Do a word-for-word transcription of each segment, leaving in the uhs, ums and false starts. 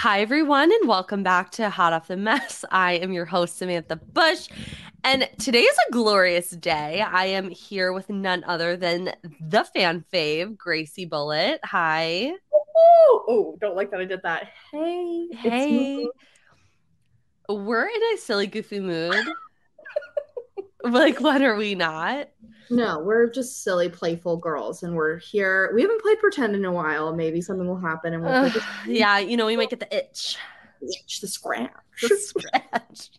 Hi, everyone, and welcome back to Hot Off the Mess. I am your host, Samantha Bush, and today is a glorious day. I am here with none other than the fan fave, Gracie Bullitt. Hi. Oh, oh, don't like that I did that. Hey. Hey. We're in a silly, goofy mood. Like, what are we not? No, we're just silly, playful girls, and we're here. We haven't played pretend in a while. Maybe something will happen, and we'll uh, play pretend. Yeah, you know, we might get the itch, the itch, the scratch, the scratch.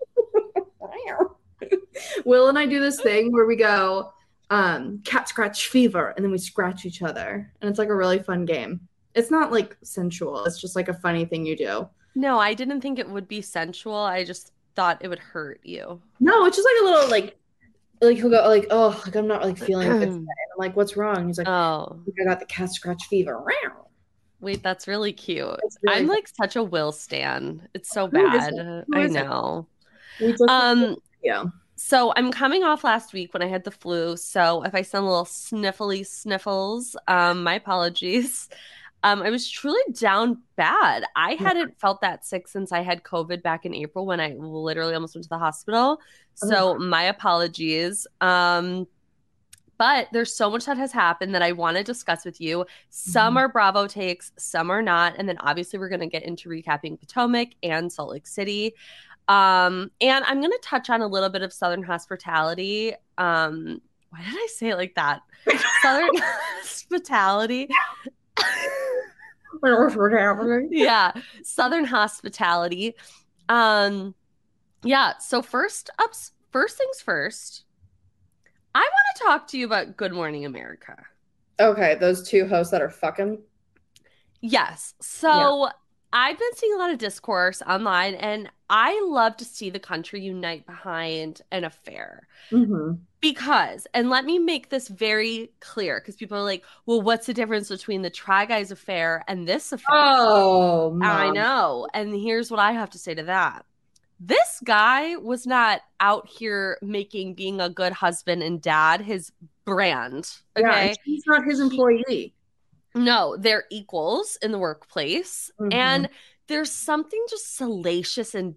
Will and I do this thing where we go um, cat scratch fever, and then we scratch each other, and it's like a really fun game. It's not like sensual. It's just like a funny thing you do. No, I didn't think it would be sensual. I just thought it would hurt you. No, it's just like a little like. Like, he'll go, like, oh, like I'm not, like, feeling good today. I'm like, what's wrong? And he's like, oh, I got the cat scratch fever. Wait, that's really cute. That's really I'm, fun. Like, such a Will stan. It's so bad. It I know. Um, yeah. So I'm coming off last week when I had the flu. So if I sound a little sniffly sniffles, um, my apologies. Um, I was truly down bad. I hadn't felt that sick since I had COVID back in April when I literally almost went to the hospital. So oh. my apologies. Um, but there's so much that has happened that I want to discuss with you. Some mm-hmm. are Bravo takes, some are not. And then obviously we're going to get into recapping Potomac and Salt Lake City. Um, and I'm going to touch on a little bit of Southern hospitality. Um, why did I say it like that? Southern hospitality. Yeah, Southern hospitality. Um, yeah. So first up, first things first. I want to talk to you about Good Morning America. Okay, those two hosts that are fucking. Yes. So yeah. I've been seeing a lot of discourse online, and I love to see the country unite behind an affair. Mm-hmm. Because, and let me make this very clear, because people are like, well, what's the difference between the Try Guys affair and this affair? Oh, Mom. I know. And here's what I have to say to that. This guy was not out here making being a good husband and dad his brand. Okay. Yeah, he's not his employee. No, they're equals in the workplace. Mm-hmm. And there's something just salacious and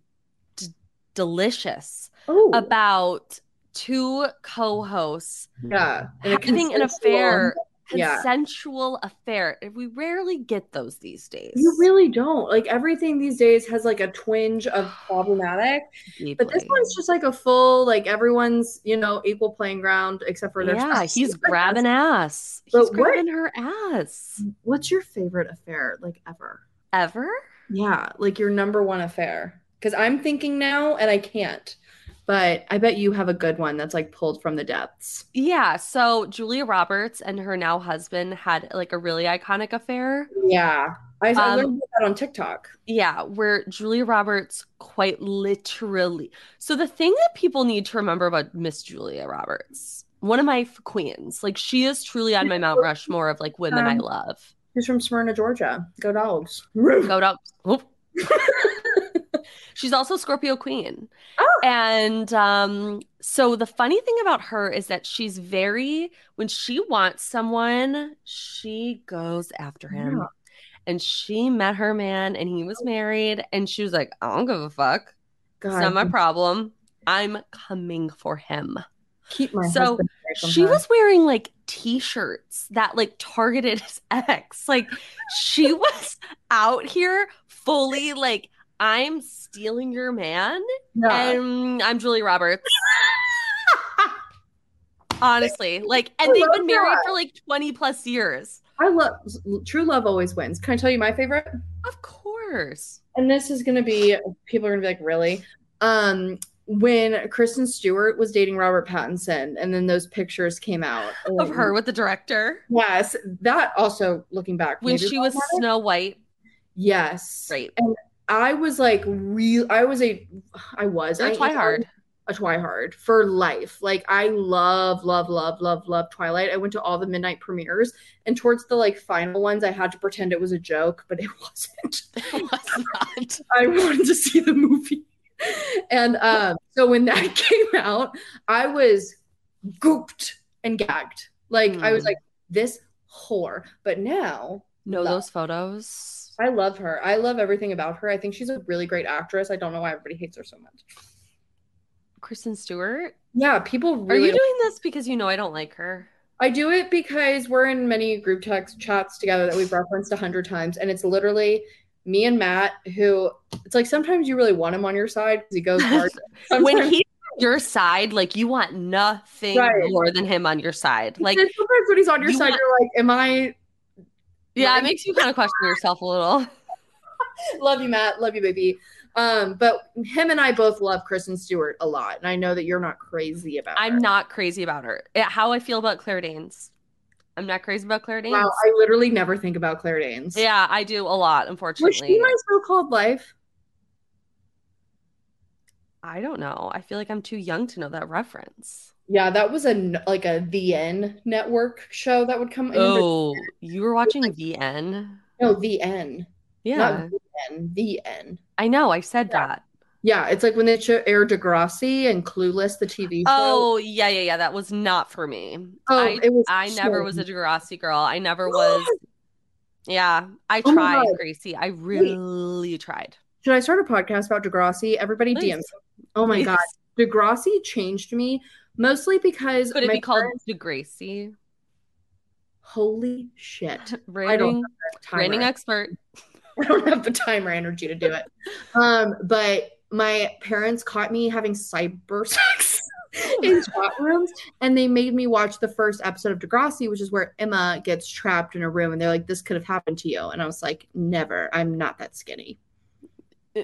d- delicious Ooh. about two co-hosts yeah. having an affair, yeah. consensual affair. We rarely get those these days. You really don't. Like, everything these days has like a twinge of problematic. Deeply. But this one's just like a full, like, everyone's, you know, equal playing ground except for their yeah. Trust. He's grabbing ass. He's but grabbing what, her ass. What's your favorite affair, like, ever? Ever? Yeah, like your number one affair. Because I'm thinking now, and I can't. But I bet you have a good one that's, like, pulled from the depths. Yeah. So Julia Roberts and her now husband had, like, a really iconic affair. Yeah. I, I learned um, about that on TikTok. Yeah, where Julia Roberts quite literally. So the thing that people need to remember about Miss Julia Roberts, one of my queens, like she is truly on my Mount Rushmore of like women um, I love. She's from Smyrna, Georgia. Go Dogs. Go Dogs. Oh. She's also Scorpio Queen. Oh. And um, so the funny thing about her is that she's very, when she wants someone, she goes after him. Yeah. And she met her man and he was married and she was like, I don't give a fuck. God. It's not my problem. I'm coming for him. Keep my So she was wearing like t-shirts that like targeted his ex. Like she was out here fully like, I'm stealing your man. Yeah. And I'm Julia Roberts. Honestly. Like, and they've been married that. for like twenty plus years. I love true love always wins. Can I tell you my favorite? Of course. And this is going to be, people are going to be like, really? Um, when Kristen Stewart was dating Robert Pattinson and then those pictures came out. Oh, of her with the director. Yes. That also, looking back. When she was Snow White. Yes. Right. And I was like, real. I was a, I was. A twihard. A twihard for life. Like I love, love, love, love, love Twilight. I went to all the midnight premieres and towards the like final ones, I had to pretend it was a joke, but it wasn't. It was not. I wanted to see the movie. And um, so when that came out, I was gooped and gagged. Like mm. I was like, this whore. But now. Know those photos. I love her. I love everything about her. I think she's a really great actress. I don't know why everybody hates her so much. Kristen Stewart? Yeah, people really... Are you doing this because you know I don't like her? I do it because we're in many group text chats together that we've referenced a hundred times, and it's literally me and Matt, who... It's like sometimes you really want him on your side because he goes hard. Sometimes- when he's on your side, like, you want nothing right. more than him on your side. Like and sometimes when he's on your you side, want- you're like, am I... Yeah, it makes you kind of question yourself a little. Love you, Matt. Love you, baby. Um, but him and I both love Kristen Stewart a lot. And I know that you're not crazy about her. I'm not crazy about her. How I feel about Claire Danes. I'm not crazy about Claire Danes. Wow, I literally never think about Claire Danes. Yeah, I do a lot, unfortunately. Was she my so-called life? I don't know. I feel like I'm too young to know that reference. Yeah, that was a like a The N network show that would come. Oh, you were watching like, The N? No, The N. Yeah. Not The N. The N. I know. I said yeah. that. Yeah. It's like when they show aired Degrassi and Clueless, the T V show. Oh, yeah, yeah, yeah. That was not for me. Oh, I, it was I so never was a Degrassi girl. I never was. Yeah. I tried, oh Gracie. I really Wait. tried. Should I start a podcast about Degrassi? Everybody Please. D Ms. Oh, my Please. God. Degrassi changed me mostly because. Could it be called parents- Degrassi? Holy shit. Rating, rating expert. I don't have the time or energy to do it. Um, but my parents caught me having cyber sex in chat rooms, and they made me watch the first episode of Degrassi, which is where Emma gets trapped in a room, and they're like, this could have happened to you. And I was like, never. I'm not that skinny.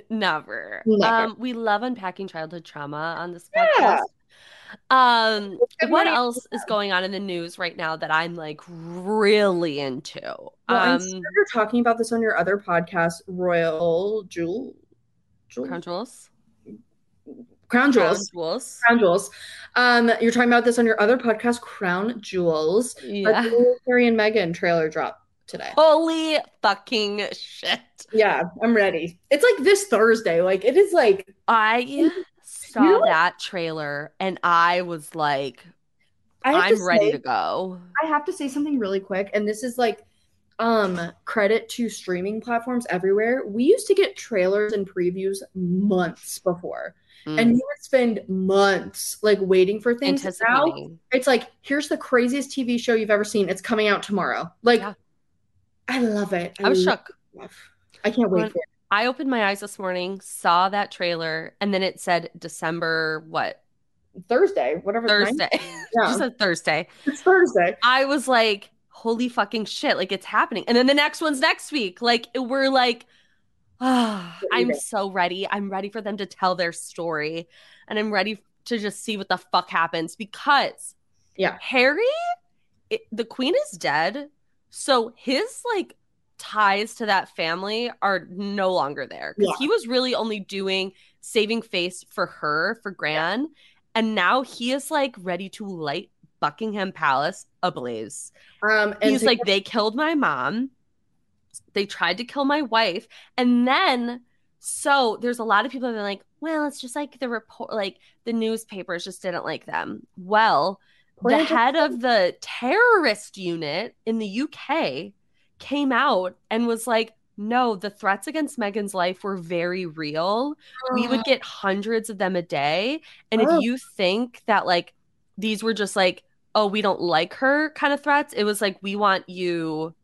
Never. Never. Um, we love unpacking childhood trauma on this podcast. Yeah. Um, what else is going on in the news right now that I'm like really into? Well, um, I'm sure you're talking about this on your other podcast, Royal Jewel, Jewel? Crown Jewels, Crown Jewels, Crown Jewels, Crown Jewels. Um, you're talking about this on your other podcast, Crown Jewels. Yeah, the Harry and Meghan trailer drop today. Holy fucking shit! Yeah, I'm ready. It's like this Thursday. Like it is like I. saw you know, that trailer and I was like, I'm to ready say, to go. I have to say something really quick. And this is like, um, credit to streaming platforms everywhere. We used to get trailers and previews months before. Mm. And you would spend months like waiting for things. Now it's like, here's the craziest T V show you've ever seen. It's coming out tomorrow. Like, yeah. I love it. I, I was shook. It. I can't wait when- for it. I opened my eyes this morning, saw that trailer, and then it said December, what? Thursday, whatever. Thursday. Yeah. It said Thursday. It's Thursday. I was like, holy fucking shit. Like, it's happening. And then the next one's next week. Like, we're like, oh, I'm so ready. I'm ready for them to tell their story. And I'm ready to just see what the fuck happens. Because yeah, Harry, it, the queen is dead. So his, like, ties to that family are no longer there. Because yeah. he was really only doing saving face for her, for Gran. Yeah. And now he is like ready to light Buckingham Palace ablaze. Um, and He's to- like, they killed my mom. They tried to kill my wife. And then, so there's a lot of people that are like, well, it's just like the report, like the newspapers just didn't like them. Well, Claire the head Danes- of the terrorist unit in the U K came out and was like, no, the threats against Meghan's life were very real. Uh, we would get hundreds of them a day. And uh, if you think that like these were just like, oh, we don't like her kind of threats, it was like, we want you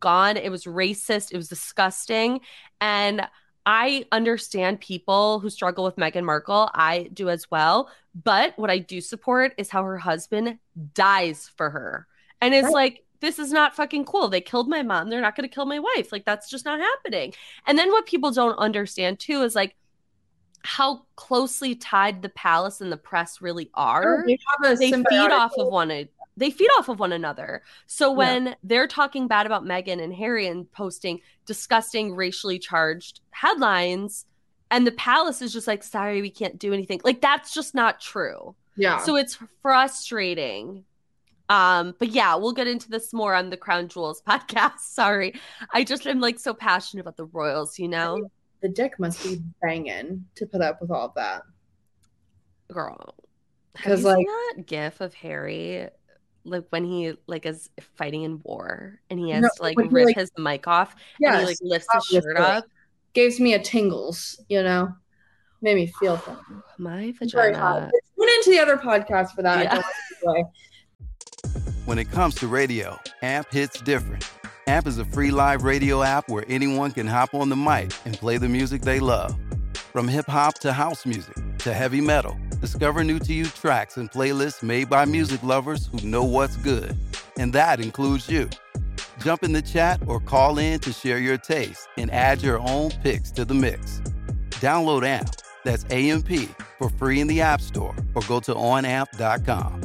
gone. It was racist. It was disgusting. And I understand people who struggle with Meghan Markle. I do as well. But what I do support is how her husband dies for her. And it's right. like, this is not fucking cool. They killed my mom. They're not going to kill my wife. Like, that's just not happening. And then what people don't understand, too, is, like, how closely tied the palace and the press really are. Oh, they feed off of one They feed off of one another. So when yeah. they're talking bad about Meghan and Harry and posting disgusting racially charged headlines, and the palace is just like, sorry, we can't do anything. Like, that's just not true. Yeah. So it's frustrating. Um, but yeah, we'll get into this more on the Crown Jewels podcast. Sorry. I just am like so passionate about the royals, you know? I mean, the dick must be banging to put up with all of that. Girl. Have you like, seen that gif of Harry, like when he like is fighting in war and he has no, to like rip like, his mic off yes, and he like lifts his shirt up? Gives me a tingles, you know? Made me feel fun. My vagina. Tune into the other podcast for that. Yeah. I don't When it comes to radio, A M P hits different. A M P is a free live radio app where anyone can hop on the mic and play the music they love. From hip-hop to house music to heavy metal, discover new-to-you tracks and playlists made by music lovers who know what's good. And that includes you. Jump in the chat or call in to share your taste and add your own picks to the mix. Download A M P, that's A M P, for free in the App Store or go to on amp dot com.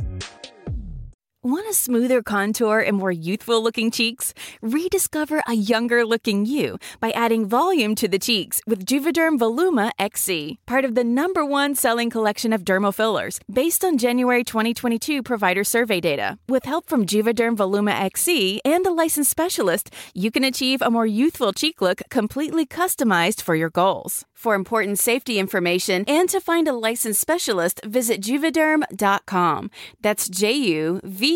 Want a smoother contour and more youthful-looking cheeks? Rediscover a younger-looking you by adding volume to the cheeks with Juvederm Voluma X C, part of the number one selling collection of dermal fillers, based on January twenty twenty-two provider survey data. With help from Juvederm Voluma X C and a licensed specialist, you can achieve a more youthful cheek look completely customized for your goals. For important safety information and to find a licensed specialist, visit Juvederm dot com. That's J U V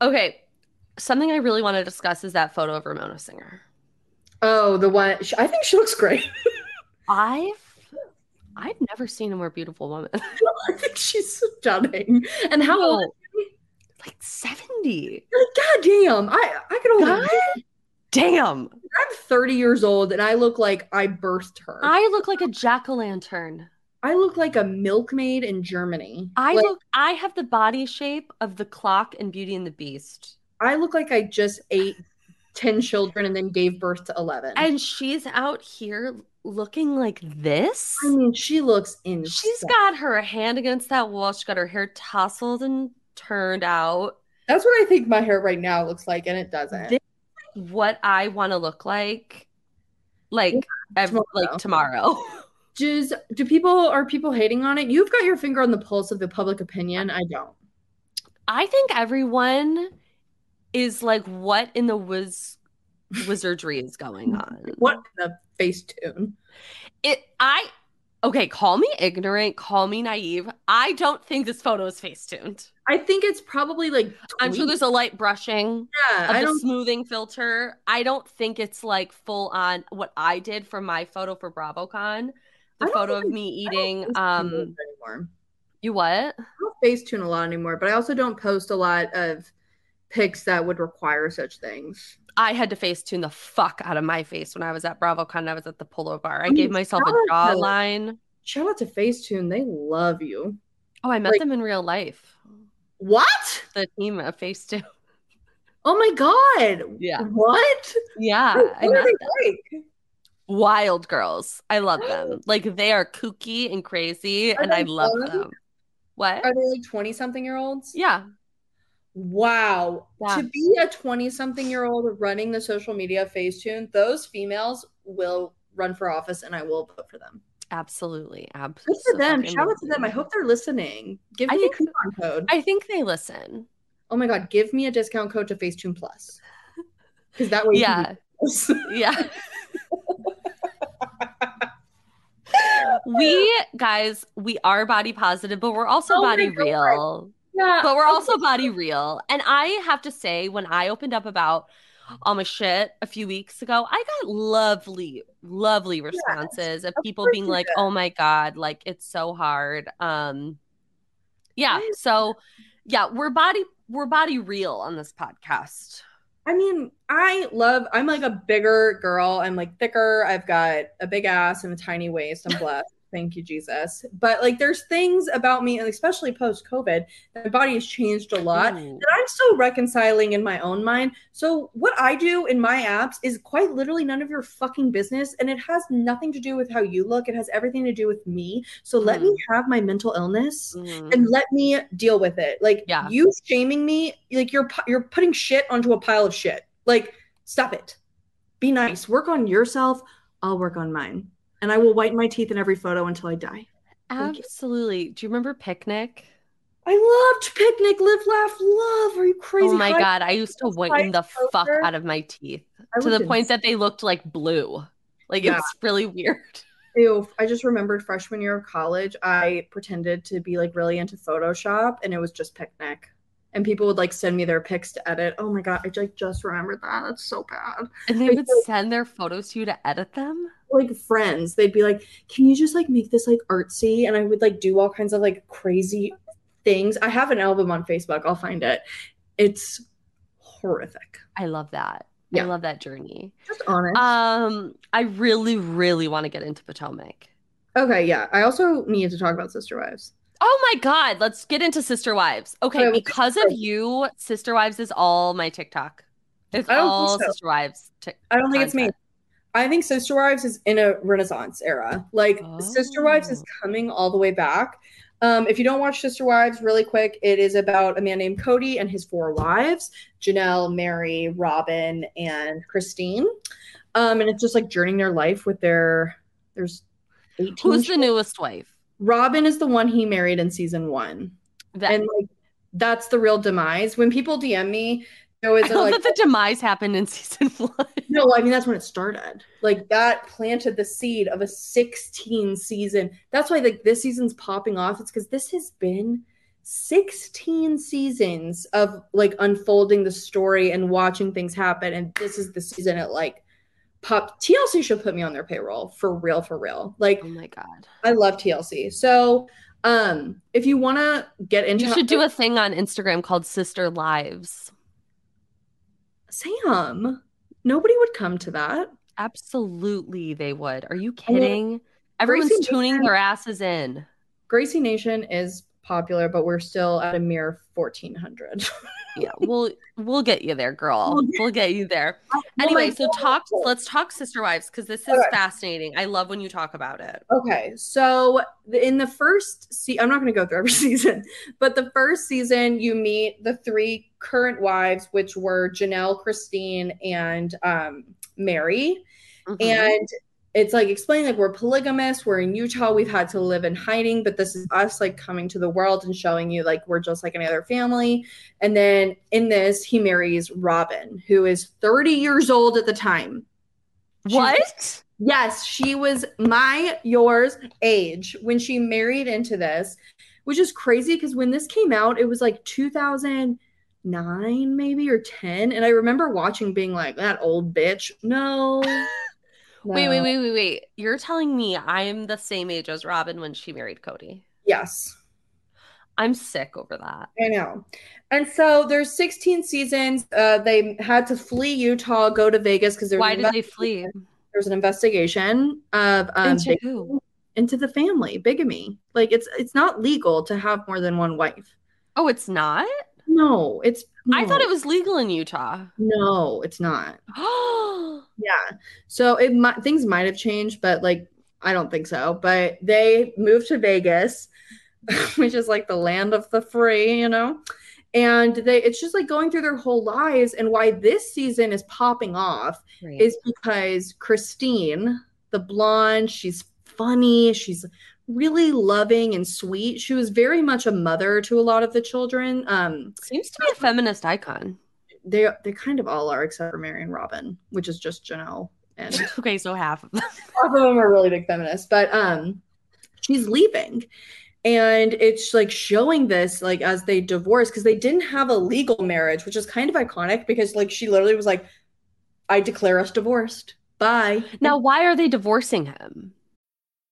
Okay, something I really want to discuss is that photo of Ramona Singer. Oh, the one. I think she looks great. I've I've never seen a more beautiful woman. I think she's stunning. And how old? Oh. Like seventy. God damn. I, I could only. God damn. I'm thirty years old and I look like I birthed her. I look like a jack-o'-lantern. I look like a milkmaid in Germany. I like, look I have the body shape of the clock in Beauty and the Beast. I look like I just ate ten children and then gave birth to eleven. And she's out here looking like this. I mean, she looks insane. She's got her hand against that wall. She got her hair tousled and turned out. That's what I think my hair right now looks like, and it doesn't. This is what I want to look like, like yeah, every, tomorrow. Like tomorrow. Just, do people are people hating on it? You've got your finger on the pulse of the public opinion. I don't. I think everyone is like, what in the whiz wizardry is going on? What in the Facetune? It I okay. Call me ignorant. Call me naive. I don't think this photo is Facetuned. I think it's probably like... Tweaked. I'm sure there's a light brushing yeah, of I the don't... smoothing filter. I don't think it's like full on what I did for my photo for BravoCon. The photo of me eating... Um, you what? I don't Facetune a lot anymore, but I also don't post a lot of pics that would require such things. I had to Facetune the fuck out of my face when I was at BravoCon. I was at the Polo Bar. I, I mean, gave myself a jawline. To, shout out to Facetune. They love you. Oh, I met like, them in real life. What? The team of Facetune. Oh my God. Yeah. What? Yeah. What, what are they like? Wild girls. I love them. Like, they are kooky and crazy, are and I love young? them. What? Are they like twenty-something-year-olds? Yeah. Wow. Yeah. To be a twenty-something-year-old running the social media of Facetune, those females will run for office, and I will vote for them. Absolutely. Absolutely. Good for them. Shout out to them. I hope they're listening. Give me I think, a coupon code. I think they listen. Oh, my God. Give me a discount code to Facetune Plus. Because that way you yeah. can Yeah. We, guys, we are body positive, but we're also oh body real. Yeah. But we're also okay. body real. And I have to say, when I opened up about all my shit a few weeks ago, I got lovely, lovely responses yeah, of people being like, did. oh, my God, like, it's so hard. Um, yeah. So, yeah, we're body we're body real on this podcast. I mean, I love, I'm like a bigger girl. I'm like thicker. I've got a big ass and a tiny waist. I'm blessed. Thank you, Jesus. But like, there's things about me, and especially post-COVID, my body has changed a lot mm. that I'm still reconciling in my own mind. So what I do in my apps is quite literally none of your fucking business. And it has nothing to do with how you look. It has everything to do with me. So mm. let me have my mental illness mm. and let me deal with it. Like yeah. you shaming me, like you're, you're putting shit onto a pile of shit. Like, stop it. Be nice. Work on yourself. I'll work on mine. And I will whiten my teeth in every photo until I die. Thank Absolutely. You. Do you remember Picnic? I loved Picnic. Live, laugh, love. Are you crazy? Oh my How God. I, I used to whiten the poster. fuck out of my teeth I to the point insane. that they looked like blue. Like yeah. it's really weird. Ew. I just remembered freshman year of college, I pretended to be like really into Photoshop, and it was just Picnic. And people would like send me their pics to edit. Oh my God. I like just remembered that. That's so bad. And they would like, send their photos to you to edit them? Like friends. They'd be like, can you just like make this like artsy? And I would like do all kinds of like crazy things. I have an album on Facebook. I'll find it. It's horrific. I love that. Yeah. I love that journey. Just honest. Um, I really, really want to get into Potomac. Okay. Yeah. I also need to talk about Sister Wives. Oh my God, let's get into Sister Wives. Okay, because of you, Sister Wives is all my TikTok. It's all so. Sister Wives. T- I don't think content. It's me. I think Sister Wives is in a renaissance era. Like, oh. Sister Wives is coming all the way back. Um, if you don't watch Sister Wives, really quick, it is about a man named Cody and his four wives, Janelle, Meri, Robyn, and Christine. Um, and it's just like journeying their life with their, there's eighteen. Who's shows? The newest wife? Robyn is the one he married in season one. That, and like that's the real demise. When people D M me, you know, it's I love like, that the demise happened in season one. No, I mean, that's when it started. Like, that planted the seed of a sixteen season. That's why like this season's popping off. It's because this has been sixteen seasons of like unfolding the story and watching things happen. And this is the season it like Pop T L C should put me on their payroll for real, for real. Like, oh my God, I love T L C. So, um, if you want to get into, you should do a thing on Instagram called Sister Lives. Sam, nobody would come to that. Absolutely, they would. Are you kidding? Then, Everyone's Gracie tuning Nation, their asses in. Gracie Nation is popular, but we're still at a mere fourteen hundred. Yeah, we'll we'll get you there, girl. We'll get you there. Anyway, so talk. Let's talk Sister Wives, because this is okay. fascinating. I love when you talk about it. Okay, so in the first season, I'm not going to go through every season, but the first season, you meet the three current wives, which were Janelle, Christine, and um, Meri, mm-hmm. and it's like explaining like we're polygamous, we're in Utah, we've had to live in hiding, but this is us like coming to the world and showing you like we're just like any other family. And then in this, he marries Robyn, who is thirty years old at the time. What? She's, yes, she was my, yours age when she married into this, which is crazy because when this came out, it was like two thousand nine maybe or ten. And I remember watching being like, that old bitch. No. No. Wait, wait, wait, wait, wait. You're telling me I'm the same age as Robyn when she married Cody? Yes. I'm sick over that. I know. And so there's sixteen seasons. Uh, they had to flee Utah, go to Vegas because there's why did they flee? There's an investigation of um, into who? Into the family bigamy. Like it's it's not legal to have more than one wife. Oh, it's not? No, it's. No. I thought it was legal in Utah. No, it's not. Oh, yeah. So it might things might have changed, but like I don't think so. But they moved to Vegas, which is like the land of the free, you know. And they it's just like going through their whole lives. And why this season is popping off right. is because Christine, the blonde, she's funny, she's really loving and sweet. She was very much a mother to a lot of the children. Um, Seems to be a feminist icon. They they kind of all are, except for Meri and Robyn, which is just Janelle. And okay, so half of them. Half of them are really big feminists. But um, she's leaving. And it's like showing this like as they divorce because they didn't have a legal marriage, which is kind of iconic because like she literally was like, I declare us divorced. Bye. Now, why are they divorcing him?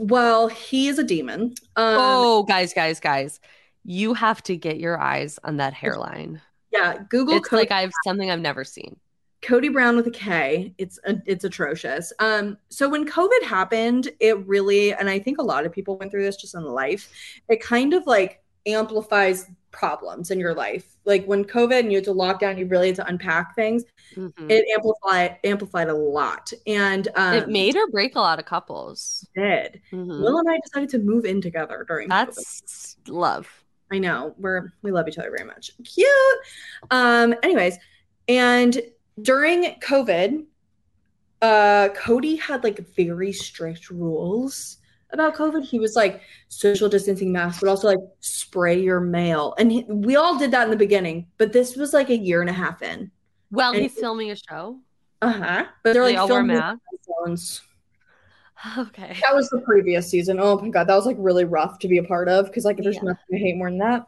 Well, he is a demon. Um, oh, guys, guys, guys. You have to get your eyes on that hairline. Yeah. Google. It's Cody like I have something I've never seen. Cody Brown with a K. It's a, it's atrocious. Um, so when COVID happened, it really, and I think a lot of people went through this just in life, it kind of like amplifies problems in your life. Like when COVID and you had to lock down, you really had to unpack things. Mm-hmm. It amplified amplified a lot. And um, it made or break a lot of couples. It did. Mm-hmm. Will and I decided to move in together during That's COVID. Love. I know. We're we love each other very much. Cute. Um, anyways, and during COVID, uh Cody had like very strict rules about COVID. He was like social distancing masks, but also like spray your mail. And he, we all did that in the beginning, but this was like a year and a half in. Well, and he's it, filming a show. Uh-huh. But they're they like all filming masks. Okay. That was the previous season. Oh my God. That was like really rough to be a part of. Cause like there's yeah. nothing I hate more than that.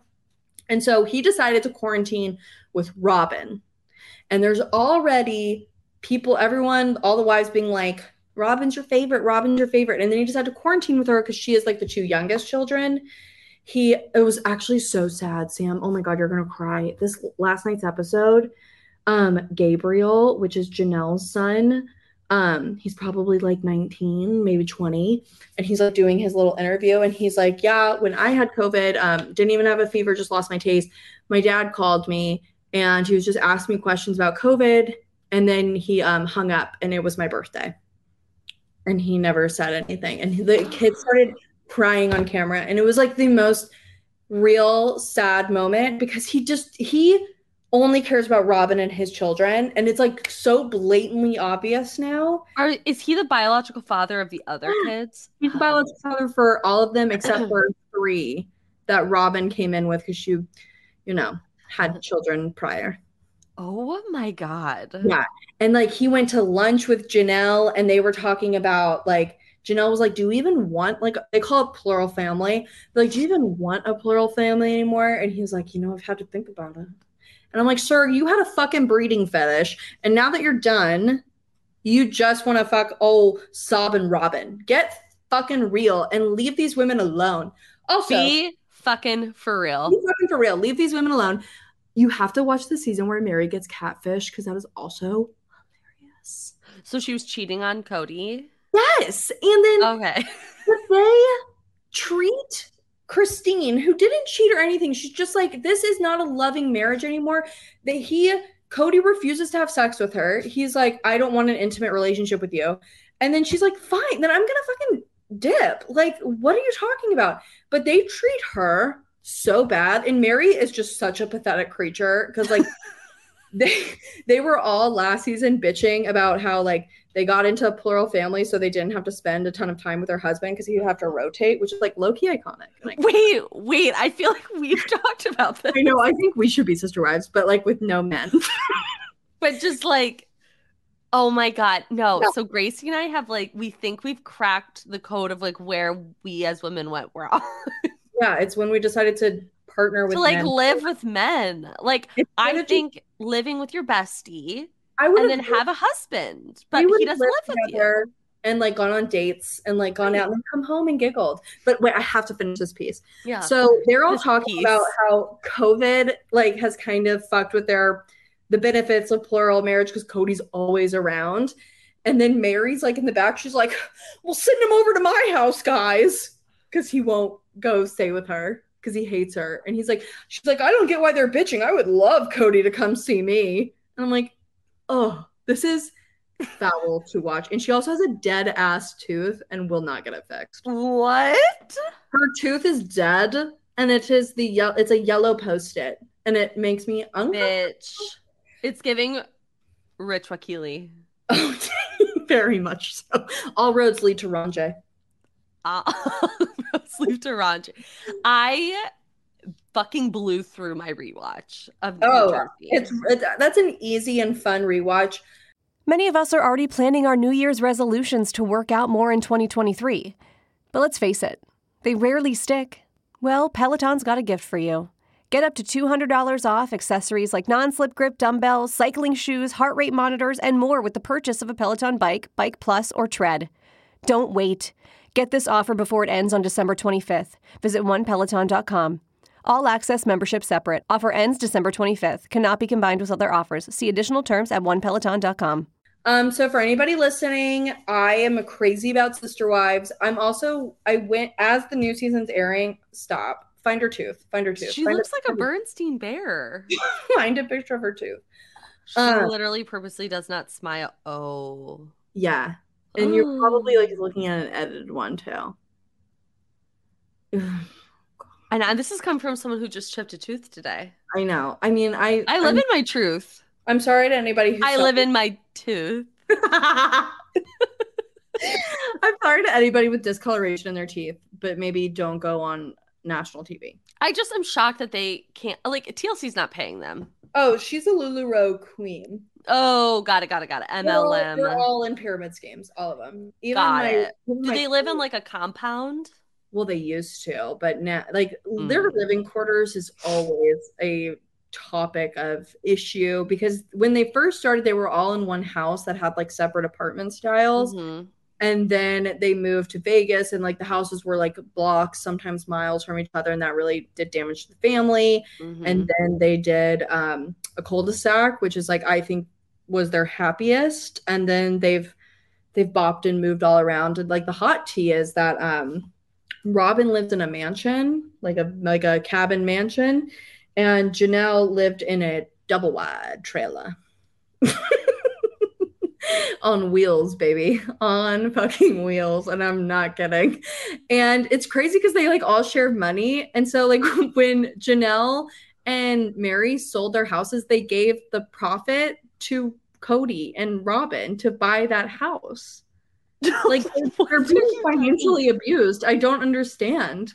And so he decided to quarantine with Robyn, and there's already people, everyone, all the wives being like, Robin's your favorite. Robin's your favorite. And then he just had to quarantine with her because she is like the two youngest children. He, it was actually so sad, Sam. Oh my God, you're going to cry. This last night's episode, um, Gabriel, which is Janelle's son. Um, he's probably like nineteen, maybe twenty. And he's like doing his little interview. And he's like, yeah, when I had COVID, um, didn't even have a fever, just lost my taste. My dad called me and he was just asking me questions about COVID. And then he um, hung up and it was my birthday. And he never said anything. And the kid started crying on camera. And it was like the most real sad moment because he just, he only cares about Robyn and his children. And it's like so blatantly obvious now. Are, is he the biological father of the other kids? He's the biological father for all of them except for three that Robyn came in with because she, you know, had children prior. Oh my God. Yeah. And like he went to lunch with Janelle and they were talking about like, Janelle was like, do we even want, like they call it plural family. They're like, do you even want a plural family anymore? And he was like, you know, I've had to think about it. And I'm like, sir, you had a fucking breeding fetish. And now that you're done, you just want to fuck old Sob and Robyn. Get fucking real and leave these women alone. Also, Be fucking for real. Be fucking for real. Leave these women alone. You have to watch the season where Meri gets catfish because that is also hilarious. So she was cheating on Cody? Yes. And then okay. They treat Christine, who didn't cheat or anything, she's just like, this is not a loving marriage anymore. That he, Cody refuses to have sex with her. He's like, I don't want an intimate relationship with you. And then she's like, fine, then I'm going to fucking dip. Like, what are you talking about? But they treat her so bad. And Meri is just such a pathetic creature because, like, they they were all last season bitching about how, like, they got into a plural family so they didn't have to spend a ton of time with their husband because he would have to rotate, which is, like, low-key iconic. Like, wait, wait. I feel like we've talked about this. I know. I think we should be sister wives, but, like, with no men. But just, like, oh, my God. No. no. So Gracie and I have, like, we think we've cracked the code of, like, where we as women went wrong. Yeah, it's when we decided to partner with to, like, men. Live with men. Like, it's I think be- living with your bestie I and then lived- have a husband, but he doesn't live with you. And, like, gone on dates and, like, gone right. out and then come home and giggled. But wait, I have to finish this piece. Yeah. So they're all this talking piece. About how COVID, like, has kind of fucked with their – the benefits of plural marriage because Cody's always around. And then Mary's like in the back, she's like, well, send him over to my house, guys, because he won't go stay with her because he hates her. And he's like, she's like, I don't get why they're bitching. I would love Cody to come see me. And I'm like, oh, this is foul to watch. And she also has a dead ass tooth and will not get it fixed. What? Her tooth is dead and it is the ye- it's a yellow post-it and it makes me uncomfortable. Bitch. It's giving Rich Wakili. Oh, very much so. All roads lead to Ranjay. Uh, all roads lead to Ranjay. I fucking blew through my rewatch of Oh, it's, it's that's an easy and fun rewatch. Many of us are already planning our New Year's resolutions to work out more in twenty twenty-three. But let's face it, they rarely stick. Well, Peloton's got a gift for you. Get up to two hundred dollars off accessories like non-slip grip dumbbells, cycling shoes, heart rate monitors, and more with the purchase of a Peloton Bike, Bike Plus, or Tread. Don't wait. Get this offer before it ends on December twenty-fifth. Visit one peloton dot com. All access membership separate. Offer ends December twenty-fifth. Cannot be combined with other offers. See additional terms at one peloton dot com. Um, so for anybody listening, I am crazy about Sister Wives. I'm also, I went, as the new season's airing, stop. Find her tooth. Find her tooth. She Find looks like tooth. A Bernstein bear. Find a picture of her tooth. She uh, literally purposely does not smile. Oh. Yeah. And oh. You're probably like looking at an edited one too. And I, this has come from someone who just chipped a tooth today. I know. I mean, I... I live I'm, in my truth. I'm sorry to anybody who... I live it. in my tooth. I'm sorry to anybody with discoloration in their teeth, but maybe don't go on national T V. I just am shocked that they can't, like, T L C's not paying them. Oh, she's a LuLaRoe queen. Oh, got it, got it, got it. M L M. They're all, they're all in pyramid schemes, all of them. Even got my, it. Even Do they live queen. in, like, a compound? Well, they used to, but now, like, mm. their living quarters is always a topic of issue because when they first started, they were all in one house that had, like, separate apartment styles. Mm-hmm. And then they moved to Vegas and, like, the houses were, like, blocks, sometimes miles from each other. And that really did damage to the family. Mm-hmm. And then they did um, a cul-de-sac, which is, like, I think was their happiest. And then they've they've bopped and moved all around. And, like, the hot tea is that um, Robyn lived in a mansion, like a like a cabin mansion. And Janelle lived in a double-wide trailer. On wheels, baby, on fucking wheels. And I'm not kidding. And it's crazy because they, like, all share money. And so, like, when Janelle and Meri sold their houses, they gave the profit to Cody and Robyn to buy that house. Like, they're being financially abused. I don't understand.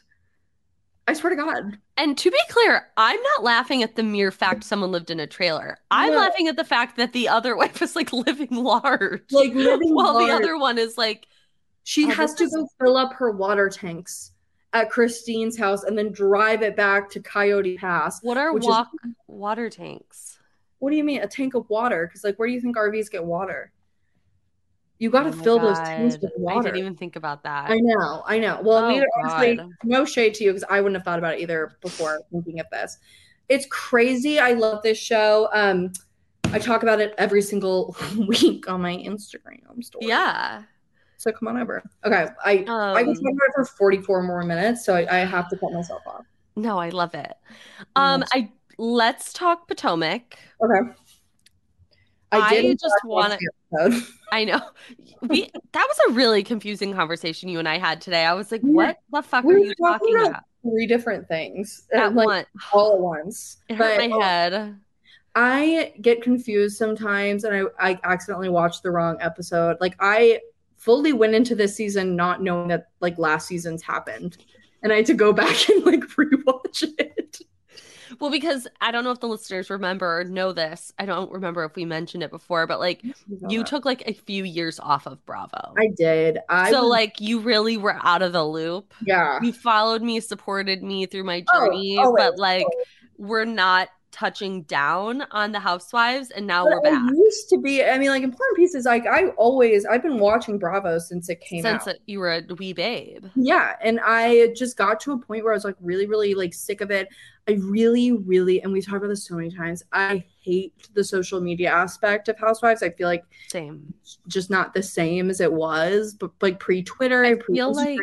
I swear to God. And to be clear, I'm not laughing at the mere fact someone lived in a trailer. I'm no. laughing at the fact that the other wife is, like, living large. Like, living while large. The other one is, like... She oh, has to is- go fill up her water tanks at Christine's house and then drive it back to Coyote Pass. What are walk is- water tanks? What do you mean? A tank of water? Because, like, where do you think R Vs get water? You got to oh fill God. those tanks with water. I didn't even think about that. I know, I know. Well, oh, neither, honestly, no shade to you because I wouldn't have thought about it either before thinking of this. It's crazy. I love this show. Um, I talk about it every single week on my Instagram story. Yeah. So come on over. Okay, I um, I can talk about it for forty-four more minutes, so I, I have to cut myself off. No, I love it. Um, I let's talk Potomac. Okay. I, I just want to. I know we that was a really confusing conversation you and I had today. I was like, "What the fuck we are you talking about?" about? Three different things at like, once, all at once. It but, hurt my oh, head. I get confused sometimes, and I I accidentally watched the wrong episode. Like I fully went into this season not knowing that like last season's happened, and I had to go back and like rewatch it. Well, because I don't know if the listeners remember or know this. I don't remember if we mentioned it before, but like yeah. you took like a few years off of Bravo. I did. I so was... like you really were out of the loop. Yeah. You followed me, supported me through my journey, oh, but like always. We're not touching down on the Housewives and now but we're back. It used to be, I mean like important pieces, like I always, I've been watching Bravo since it came since out. Since you were a wee babe. Yeah. And I just got to a point where I was like really, really like sick of it. I really, really, and we talked about this so many times, I hate the social media aspect of Housewives. I feel like same, just not the same as it was, but like pre-Twitter. I pre- feel Instagram. like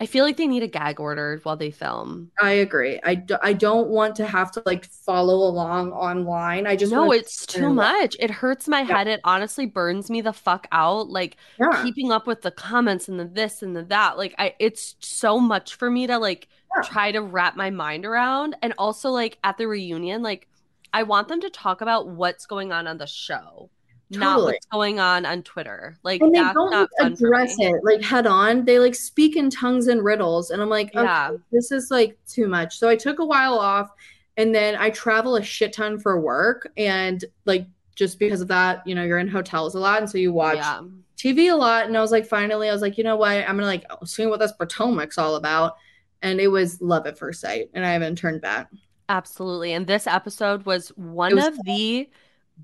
I feel like they need a gag order while they film. I agree. I, do, I don't want to have to like follow along online. I just no, it's to too much. It hurts my yeah. head. It honestly burns me the fuck out. Like yeah. keeping up with the comments and the this and the that. Like I, it's so much for me to like yeah. try to wrap my mind around. And also like at the reunion, like I want them to talk about what's going on on the show. Totally. Not what's going on on Twitter. Like, and they that's don't not like, address it like head on. They like speak in tongues and riddles. And I'm like, okay, yeah. this is like too much. So I took a while off and then I travel a shit ton for work. And like, just because of that, you know, you're in hotels a lot. And so you watch yeah. T V a lot. And I was like, finally, I was like, you know what? I'm going to like see what this Potomac's all about. And it was love at first sight. And I haven't turned back. Absolutely. And this episode was one was of fun. the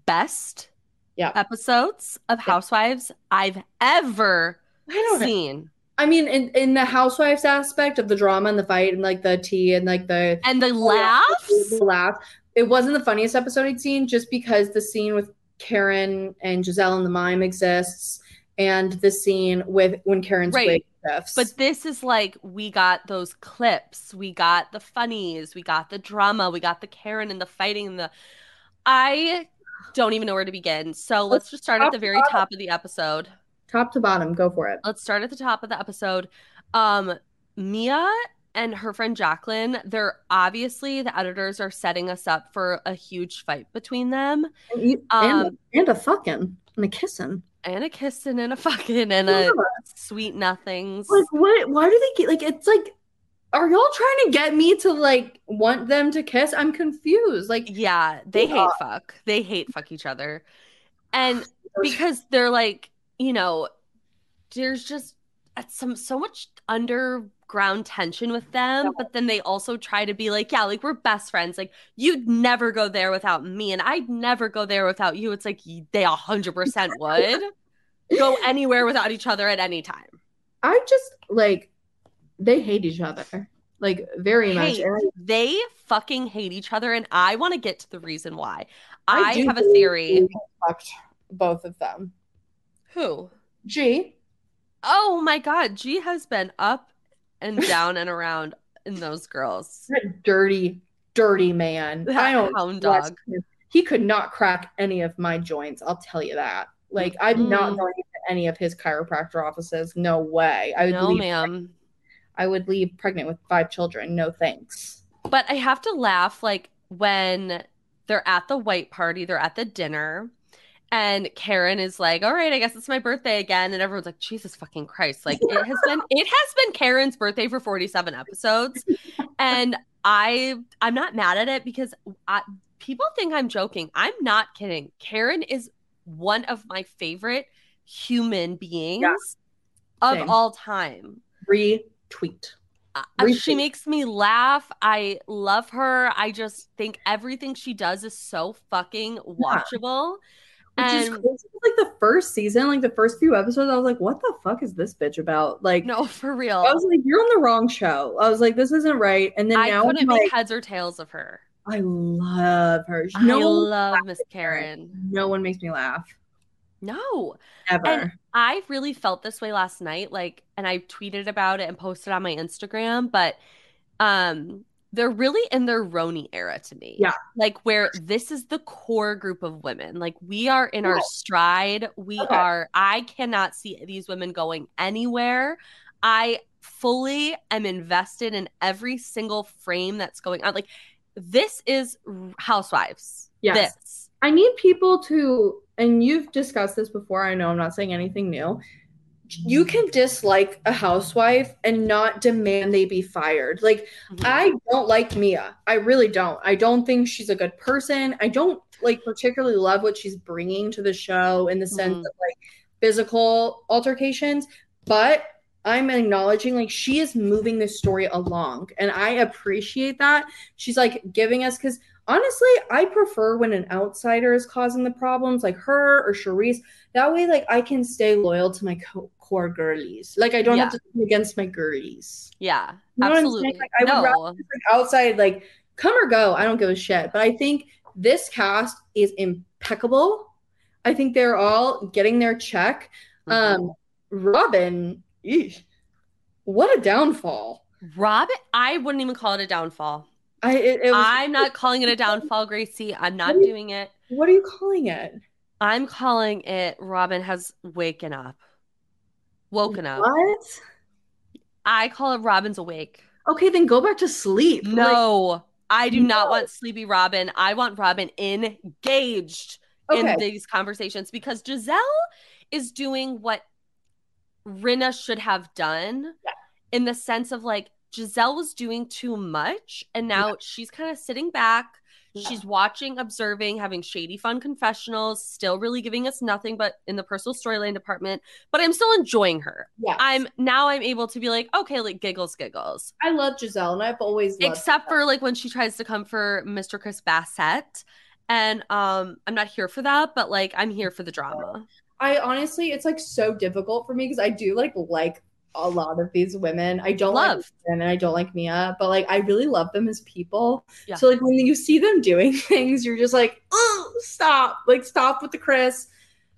best Yeah. episodes of Housewives I've ever I don't seen. Know. I mean, in, in the Housewives aspect of the drama and the fight and like the tea and like the and the laughs, the laugh. It wasn't the funniest episode I'd seen, just because the scene with Karen and Gizelle and the mime exists, and the scene with when Karen's right. wig shifts. But this is like we got those clips, we got the funnies, we got the drama, we got the Karen and the fighting and the I. Don't even know where to begin. So let's, let's just start at the very top of the episode. Top to bottom. Go for it. Let's start at the top of the episode. Um, Mia and her friend Jacqueline, they're obviously, the editors are setting us up for a huge fight between them. And, you, um, and, and a fucking. And a kissing. And a kissing and a fucking and yeah. a sweet nothings. Like, what? Why do they get, like, it's like, are y'all trying to get me to like want them to kiss? I'm confused. Like, yeah, they yeah. hate fuck. They hate fuck each other. And because they're like, you know, there's just some so much underground tension with them. Yeah. But then they also try to be like, yeah, like we're best friends. Like you'd never go there without me. And I'd never go there without you. It's like they one hundred percent would go anywhere without each other at any time. I just like. They hate each other, like, very much. Hey, they fucking hate each other, and I want to get to the reason why. I, I have a theory. Fucked both of them. Who? G. Oh, my God. G has been up and down and around in those girls. That dirty, dirty man. That I don't hound dog. Him. He could not crack any of my joints. I'll tell you that. Like, I'm mm. not going to any of his chiropractor offices. No way. I would no, leave ma'am. Him. I would leave pregnant with five children. No thanks. But I have to laugh, like, when they're at the white party, they're at the dinner, and Karen is like, all right, I guess it's my birthday again. And everyone's like, Jesus fucking Christ. Like, it has been it has been Karen's birthday for forty-seven episodes. And I, I'm not mad at it because I, people think I'm joking. I'm not kidding. Karen is one of my favorite human beings yeah. of Same. all time. Three. Tweet. Uh, she makes me laugh. I love her. I just think everything she does is so fucking watchable. Yeah. Which and, is crazy. Like the first season, like the first few episodes, I was like, what the fuck is this bitch about? Like, no, for real. I was like, you're on the wrong show. I was like, this isn't right. And then I now couldn't make like, heads or tails of her. I love her. No I love Miss Karen. No one makes me laugh. No. Ever. And I really felt this way last night, like, and I tweeted about it and posted on my Instagram, but um, they're really in their Roni era to me. Yeah. Like, where this is the core group of women. Like, we are in yeah. our stride. We okay. are, I cannot see these women going anywhere. I fully am invested in every single frame that's going on. Like, this is Housewives. Yes. This. I need people to, and you've discussed this before, I know I'm not saying anything new, you can dislike a housewife and not demand they be fired. Like, mm-hmm. I don't like Mia. I really don't. I don't think she's a good person. I don't, like, particularly love what she's bringing to the show in the sense mm-hmm. of, like, physical altercations. But I'm acknowledging, like, she is moving this story along. And I appreciate that. She's, like, giving us, because honestly, I prefer when an outsider is causing the problems, like her or Charrisse. That way, like, I can stay loyal to my co- core girlies. Like, I don't yeah. have to be against my girlies. Yeah, you know, absolutely. Like, I no. would rather, like, outside, like, come or go, I don't give a shit. But I think this cast is impeccable. I think they're all getting their check. Mm-hmm. Um, Robyn, eesh, what a downfall. Robyn, I wouldn't even call it a downfall. I, it, it was, I'm not calling it a downfall, Gracie. I'm not you, doing it. What are you calling it? I'm calling it Robyn has waken up. Woken up. What? I call it Robin's awake. Okay, then go back to sleep. No, like, I do no. not want sleepy Robyn. I want Robyn engaged okay. in these conversations, because Gizelle is doing what Rinna should have done yeah. in the sense of, like, Gizelle was doing too much, and now yeah. she's kind of sitting back. Yeah. She's watching, observing, having shady fun confessionals, still really giving us nothing but in the personal storyline department. But I'm still enjoying her. Yes. I'm now I'm able to be like, okay, like, giggles, giggles. I love Gizelle, and I've always loved except Gizelle. For like when she tries to come for Mister Chris Bassett, and um, I'm not here for that, but like I'm here for the drama. I honestly, it's like so difficult for me because I do like like. a lot of these women. I don't love. like them, and I don't like Mia, but like I really love them as people. Yeah. So like when you see them doing things, you're just like, oh, stop! Like stop with the Chris.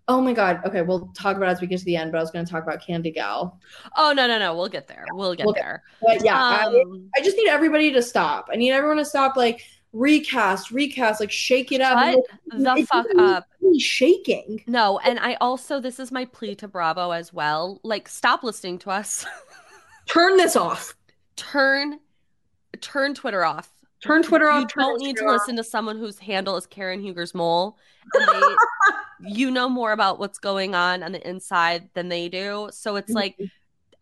Oh my god. Okay, we'll talk about it as we get to the end. But I was going to talk about Candy Gal. Oh no no no, we'll get there. Yeah, we'll get we'll there. Get, but yeah, um, I, I just need everybody to stop. I need everyone to stop. Like recast, recast. Like shake it up. Shut and, like, the fuck up. Shaking. No, and I also, this is my plea to Bravo as well. Like, stop listening to us. Turn this off. Turn, turn Twitter off. Turn Twitter off. You don't need to listen to someone whose handle is Karen Huger's mole. And they, you know more about what's going on on the inside than they do. So it's like,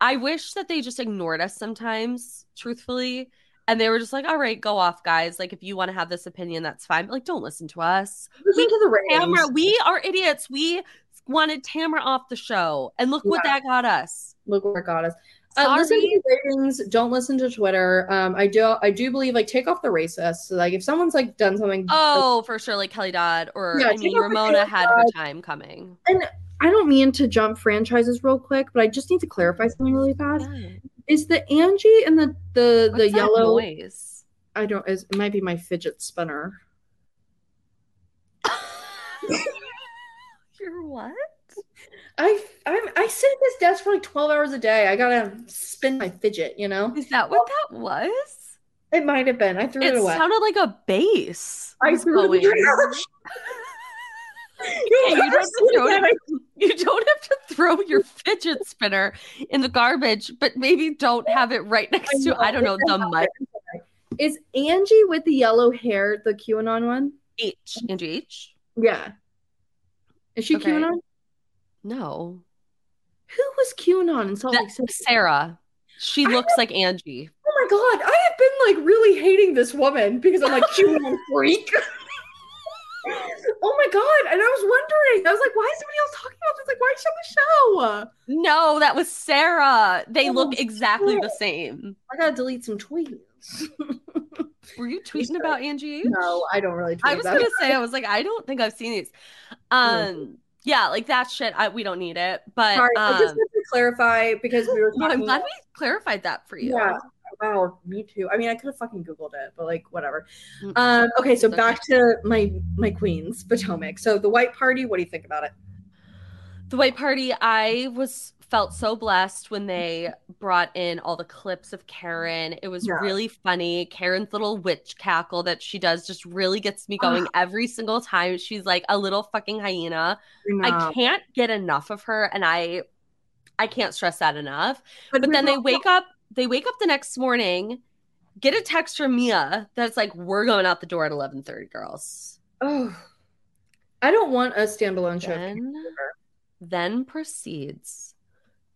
I wish that they just ignored us sometimes, truthfully. And they were just like, all right, go off, guys. Like, if you want to have this opinion, that's fine. But, like, don't listen to us. Listen we, to the Tamra, we are idiots. We wanted Tamra off the show. And look yeah. what that got us. Look what got us. Uh, listen to your ratings. Don't listen to Twitter. Um, I do I do believe, like, take off the racists. So, like, if someone's, like, done something. Oh, like, for sure. Like, Kelly Dodd. Or, yeah, I mean, Ramona had her time coming. And I don't mean to jump franchises real quick, but I just need to clarify something really fast. Yeah. Is the Angie and the the What's the that yellow noise? I don't. Is, it might be my fidget spinner. You're what? I I'm, I sit at this desk for like twelve hours a day. I gotta spin my fidget. You know. Is that what that was? It might have been. I threw it, it away. It sounded like a bass. I threw it. You, yeah, you, don't have to throw it, you don't have to throw your fidget spinner in the garbage, but maybe don't have it right next to, I don't know, the mic. Is Angie with the yellow hair the QAnon one? H. Angie H? Yeah. Is she okay. QAnon? No. Who was QAnon in Salt Lake City? Sarah. She looks have, like Angie. Oh my god, I have been like really hating this woman because I'm like, QAnon freak. Oh my god. And I was wondering, I was like, why is somebody else talking about this? Like, why is she on the show? No, that was Sarah. They oh, look exactly shit. the same. I gotta delete some tweets. Were you tweeting about Angie H? No, I don't really tweet. I was about gonna it. say, I was like, I don't think I've seen these. Um yeah, yeah like that shit, I, we don't need it. But Sorry, um, I just have to clarify because we were talking. No, I'm glad we clarified that for you. Yeah. Wow, me too. I mean, I could have fucking Googled it, but like, whatever. Um, okay, so back to my my queens, Potomac. So the white party, what do you think about it? The White Party, I was felt so blessed when they brought in all the clips of Karen. It was yeah. really funny. Karen's little witch cackle that she does just really gets me going uh, every single time. She's like a little fucking hyena. Enough. I can't get enough of her, and I I can't stress that enough. But, but then they wake up, they wake up the next morning, get a text from Mia that's like, we're going out the door at eleven thirty, girls. Oh, I don't want a standalone then, show. Then proceeds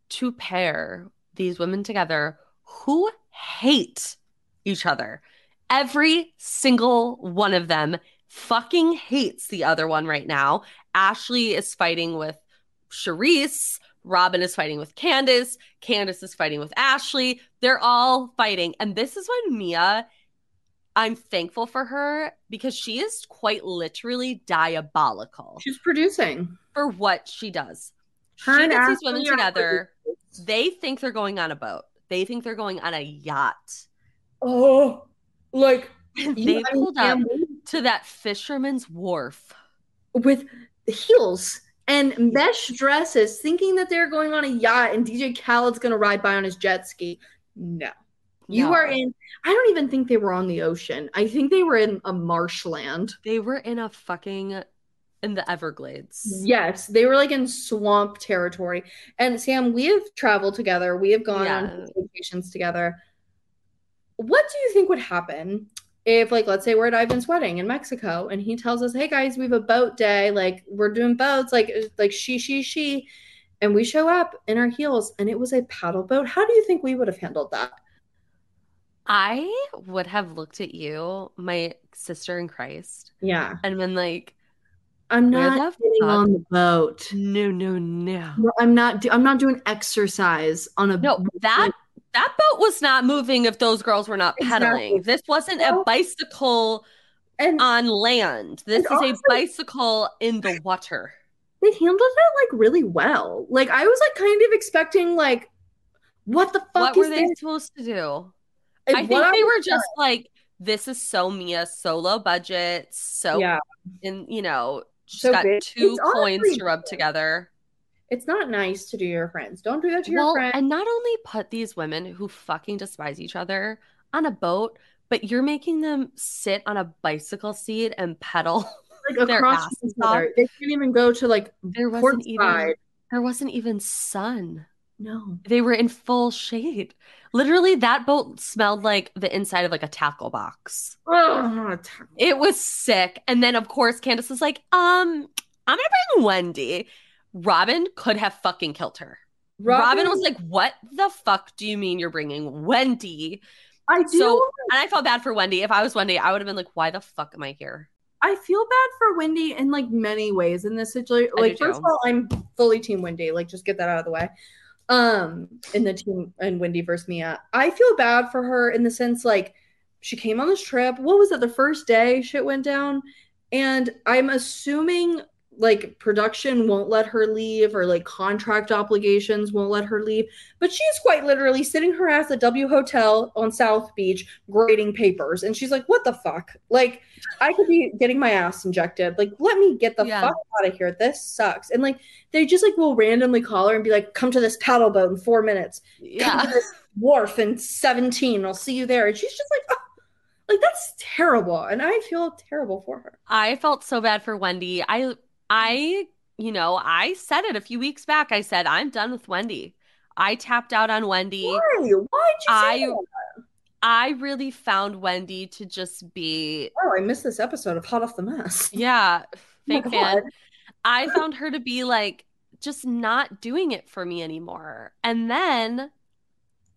to pair these women together who hate each other. Every single one of them fucking hates the other one right now. Ashley is fighting with Charrisse. Robyn is fighting with Candiace. Candiace is fighting with Ashley. They're all fighting. And this is when Mia, I'm thankful for her because she is quite literally diabolical. She's producing. For what she does. Her she and gets these women together. Producers. They think they're going on a boat. They think they're going on a yacht. Oh, like. They pulled up to that fisherman's wharf. With heels. And mesh dresses, thinking that they're going on a yacht and D J Khaled's going to ride by on his jet ski. No. You no. are in, I don't even think they were on the ocean. I think they were in a marshland. They were in a fucking, in the Everglades. Yes. They were like in swamp territory. And Sam, we have traveled together. We have gone yeah. on vacations together. What do you think would happen if, like, let's say we're at Ivan's wedding in Mexico and he tells us, hey, guys, we have a boat day. Like, we're doing boats. Like, like she, she, she. And we show up in our heels and it was a paddle boat. How do you think we would have handled that? I would have looked at you, my sister in Christ. Yeah. And been like, I'm not getting fuck? on the boat. No, no, no. no I'm not do- I'm not doing exercise on a no, boat. No, that. That boat was not moving if those girls were not pedaling. Exactly. This wasn't a bicycle and, on land. This is also, a bicycle in the water. They handled it, like, really well. Like, I was, like, kind of expecting, like, what the fuck what is What were this? they supposed to do? And I think they were just, that? like, this is so Mia, so low budget, so, yeah. and, you know, she's so got big. two it's coins to rub good. together. It's not nice to do your friends. Don't do that to well, your friends. And not only put these women who fucking despise each other on a boat, but you're making them sit on a bicycle seat and pedal like their across asses off. They can't even go to like there wasn't portside. even there wasn't even sun. No, they were in full shade. Literally, that boat smelled like the inside of like a tackle box. Oh, it was sick. And then of course Candiace is like, um, I'm gonna bring Wendy. Robyn could have fucking killed her. Robyn, Robyn was like, what the fuck do you mean you're bringing Wendy? I do. So, and I felt bad for Wendy. If I was Wendy, I would have been like, why the fuck am I here? I feel bad for Wendy in like many ways in this situation. Like, first of all, I'm fully team Wendy. Like, just get that out of the way. Um, in the team and Wendy versus Mia. I feel bad for her in the sense like she came on this trip. What was it? The first day shit went down. And I'm assuming like production won't let her leave or like contract obligations won't let her leave. But she is quite literally sitting her ass at W Hotel on South Beach grading papers. And she's like, what the fuck? Like, I could be getting my ass injected. Like, let me get the yeah. fuck out of here. This sucks. And like, they just like will randomly call her and be like, come to this paddle boat in four minutes. Yeah. Come to this wharf in seventeen. I'll see you there. And she's just like, oh. Like, that's terrible. And I feel terrible for her. I felt so bad for Wendy. I I, you know, I said it a few weeks back. I said, I'm done with Wendy. I tapped out on Wendy. Why? Why'd you I, say that? I really found Wendy to just be... Oh, I missed this episode of Hot Off the Mess. Yeah. Thank man. Oh I found her to be like, just not doing it for me anymore. And then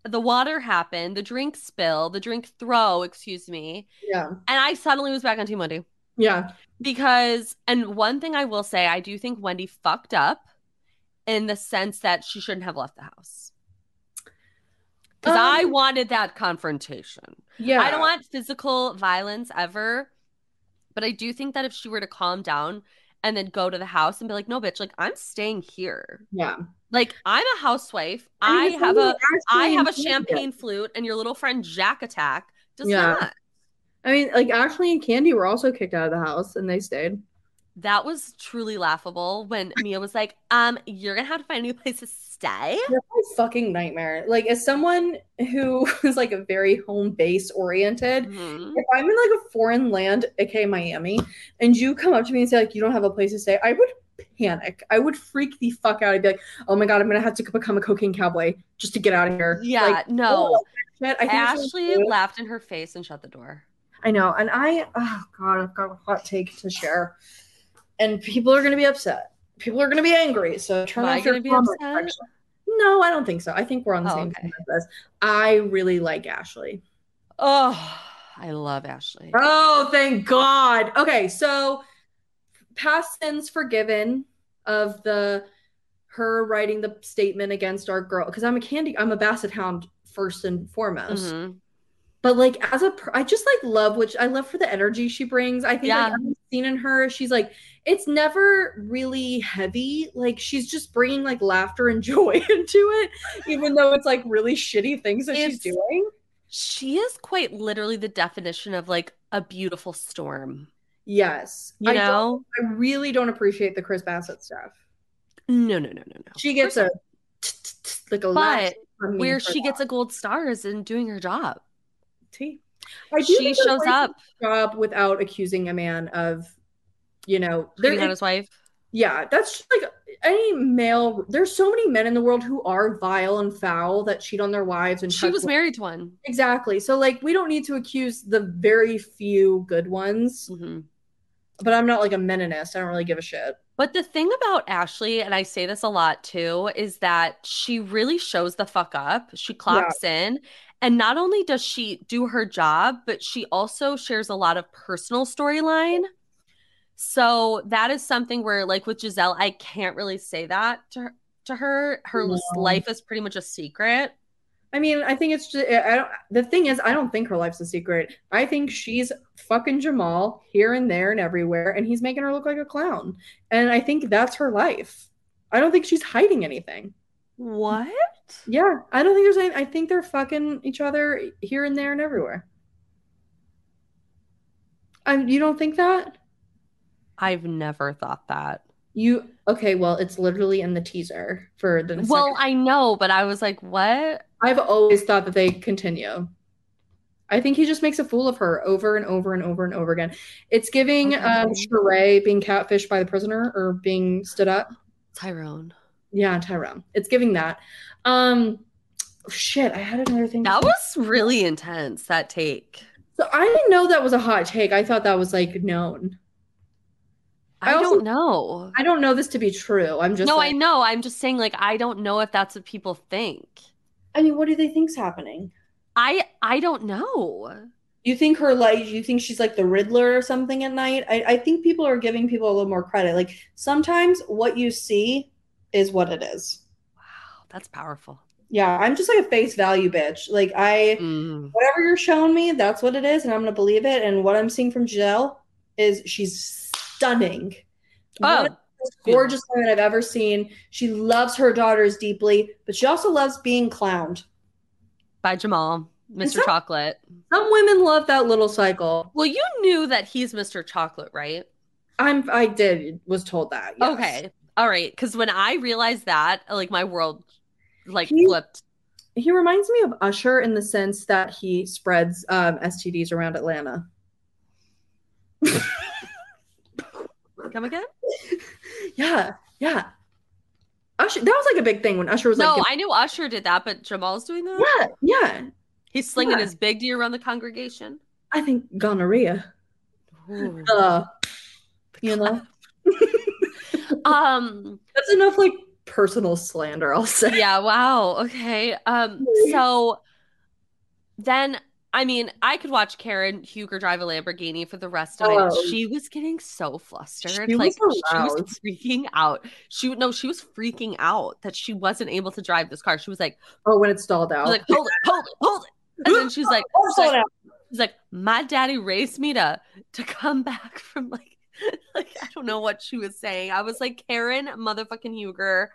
the water happened, the drink spill, the drink throw, excuse me. Yeah. And I suddenly was back on Team Wendy. Yeah. Because, and one thing I will say, I do think Wendy fucked up in the sense that she shouldn't have left the house. Because um, I wanted that confrontation. Yeah. I don't want physical violence ever. But I do think that if she were to calm down and then go to the house and be like, no, bitch, like, I'm staying here. Yeah. Like, I'm a housewife. I, I have a I have a champagne flute and your little friend Jack Attack does yeah. not. I mean, like, Ashley and Candy were also kicked out of the house, and they stayed. That was truly laughable when Mia was like, um, you're going to have to find a new place to stay. That's a fucking nightmare. Like, as someone who is, like, a very home-base oriented, mm-hmm. if I'm in, like, a foreign land, aka Miami, and you come up to me and say, like, you don't have a place to stay, I would panic. I would freak the fuck out. I'd be like, oh, my God, I'm going to have to become a cocaine cowboy just to get out of here. Yeah, like, no. Oh, I think Ashley laughed in her face and shut the door. I know. And I, oh, God, I've got a hot take to share. And people are going to be upset. People are going to be angry. So turn off your comment section. No, I don't think so. I think we're on the oh, same page as this. I really like Ashley. Oh, I love Ashley. Oh, thank God. Okay, so past sins forgiven of the her writing the statement against our girl. Because I'm a candy, I'm a Basset Hound first and foremost. Mm-hmm. But, like, as a, I just, like, love, which I love for the energy she brings. I think yeah. like, I've seen in her, she's, like, it's never really heavy. Like, she's just bringing, like, laughter and joy into it, even though it's, like, really shitty things that it's, she's doing. She is quite literally the definition of, like, a beautiful storm. Yes. You I know? I really don't appreciate the Chris Bassett stuff. No, no, no, no, no. She gets a, like, a lot. But where she gets a gold star is in doing her job. Tea. I do she shows up job without accusing a man of, you know, cheating on his wife. Yeah, that's just like any male. There's so many men in the world who are vile and foul that cheat on their wives. And she was married to one. Exactly. So, like, we don't need to accuse the very few good ones. Mm-hmm. But I'm not like a meninist. I don't really give a shit. But the thing about Ashley, and I say this a lot too, is that she really shows the fuck up. She clocks yeah. in. And not only does she do her job, but she also shares a lot of personal storyline. So that is something where, like, with Gizelle, I can't really say that to her. To her, her no. life is pretty much a secret. I mean, I think it's just, I don't, the thing is, I don't think her life's a secret. I think she's fucking Jamal here and there and everywhere, and he's making her look like a clown. And I think that's her life. I don't think she's hiding anything. What? Yeah, I don't think there's any. I think they're fucking each other here and there and everywhere. Um, you don't think that? I've never thought that. You okay? Well, it's literally in the teaser for the. Well, second. I know, but I was like, what? I've always thought that they continue. I think he just makes a fool of her over and over and over and over again. It's giving okay. um, Charrisse being catfished by the prisoner or being stood up. Tyrone. Yeah, Tyrone. It's giving that. Um, shit, I had another thing. That was really intense, that take. So I didn't know that was a hot take. I thought that was, like, known. I, I also, don't know. I don't know this to be true. I'm just No, like, I know. I'm just saying, like, I don't know if that's what people think. I mean, what do they think's happening? I I don't know. You think her like you think she's like the Riddler or something at night? I, I think people are giving people a little more credit. Like, sometimes what you see is what it is. Wow, that's powerful. Yeah, I'm just like a face value bitch. Like, I, mm. whatever you're showing me, that's what it is, and I'm gonna believe it. And what I'm seeing from Gizelle is she's stunning. Oh, one of the most gorgeous yeah. women I've ever seen. She loves her daughters deeply, but she also loves being clowned by Jamal, Mister Some, Chocolate. Some women love that little cycle. Well, you knew that he's Mister Chocolate, right? I'm. I did. Was told that. Yes. Okay. All right, because when I realized that, like, my world, like, he, flipped. He reminds me of Usher in the sense that he spreads um, S T Ds around Atlanta. Come again? Yeah, yeah. Usher, that was, like, a big thing when Usher was, like... No, I knew Usher did that, but Jamal's doing that? Yeah, yeah. He's slinging yeah. his big deer around the congregation. I think gonorrhea. Uh, you know? Um, that's enough, like, personal slander, I'll say. Yeah, wow. Okay. Um, so then, I mean, I could watch Karen Huger drive a Lamborghini for the rest of oh. it. She was getting so flustered. She like was she was freaking out. She no, she was freaking out that she wasn't able to drive this car. She was like, oh, when it stalled out. Like, hold it, hold it, hold it. And then she's like, oh, she's, like she's like, my daddy raised me to to come back from like Like, I don't know what she was saying. I was like, Karen motherfucking Huger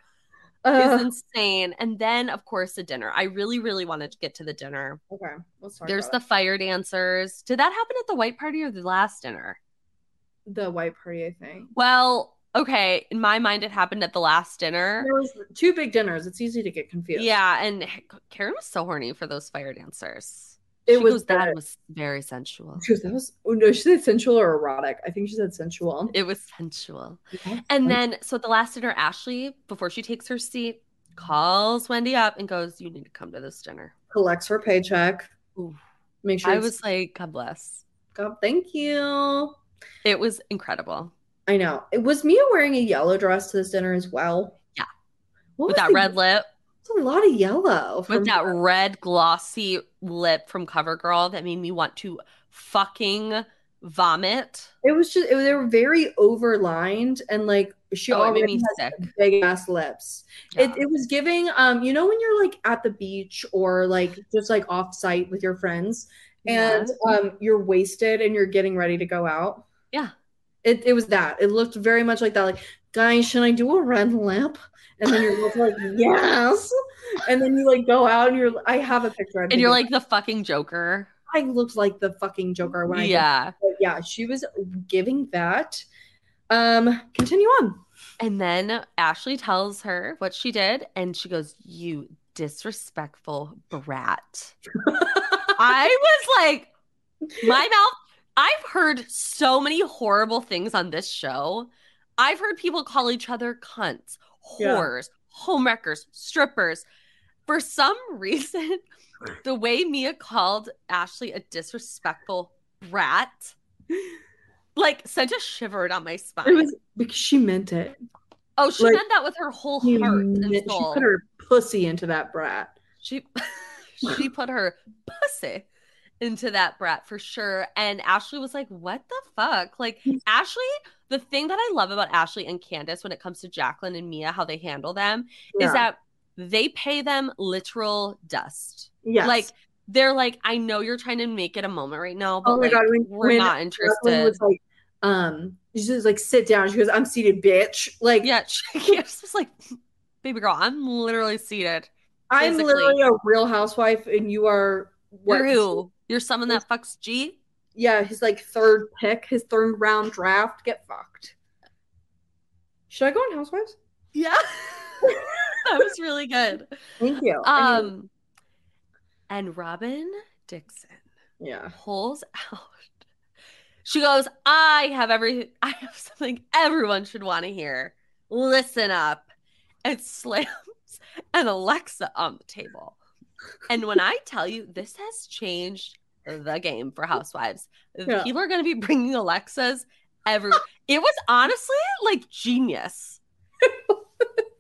uh, is insane. And then, of course, the dinner. I really, really wanted to get to the dinner. Okay. Let's talk There's about the it. Fire dancers. Did that happen at the white party or the last dinner? the white party, I think. Well, okay. In my mind, it happened at the last dinner. There was two big dinners. It's easy to get confused. Yeah, and Karen was so horny for those fire dancers. It she was goes, that it was very sensual. She was, that was, no, she said sensual or erotic. I think she said sensual. It was sensual. Yeah. And then, so at the last dinner, Ashley, before she takes her seat, calls Wendy up and goes, "You need to come to this dinner." Collects her paycheck. Ooh. Make sure I was like, God bless. God, thank you. It was incredible. I know. Was Mia wearing a yellow dress to this dinner as well? Yeah. What With that the, red lip. It's a lot of yellow. With that Mia. Red glossy lip from CoverGirl that made me want to fucking vomit. It was just, it, they were very overlined and like, she oh, already has big ass lips. Yeah. It, it was giving, um, you know, when you're like at the beach or like just like off site with your friends and yes. um, you're wasted and you're getting ready to go out. Yeah. It it was that. It looked very much like that. Like, guys, should I do a red lip? And then you're like, yes. And then you like go out and you're, I have a picture. I'm and you're like that. The fucking Joker. I looked like the fucking Joker when I yeah. But yeah, she was giving that. Um, continue on. And then Ashley tells her what she did, and she goes, "You disrespectful brat." I was like, my mouth. I've heard so many horrible things on this show. I've heard people call each other cunts, whores, yeah. homewreckers, strippers. For some reason, the way Mia called Ashley a disrespectful brat, like, sent a shiver down my spine. It was because she meant it. Oh, she like, meant that with her whole heart and soul. She put her pussy into that brat. She she put her pussy into that brat for sure. And Ashley was like, what the fuck? Like, Ashley, the thing that I love about Ashley and Candiace when it comes to Jacqueline and Mia, how they handle them, yeah. is that they pay them literal dust. Yes. Like, they're like, I know you're trying to make it a moment right now, but oh my like, God, when, we're when not interested. Jacqueline was like, um, she was like, sit down. She goes, I'm seated, bitch. Like, yeah, she was like, baby girl, I'm literally seated. I'm physically. Literally a real housewife, and you are what? You're who? You're someone that fucks G? Yeah, his like third pick, his third round draft. Get fucked. Should I go on Housewives? Yeah. That was really good. Thank you. Um, and Robyn Dixon yeah. pulls out. She goes, I have every I have something everyone should want to hear. Listen up. And slams an Alexa on the table. And when I tell you, this has changed the game for Housewives. Yeah. People are going to be bringing Alexas every. It was honestly like genius.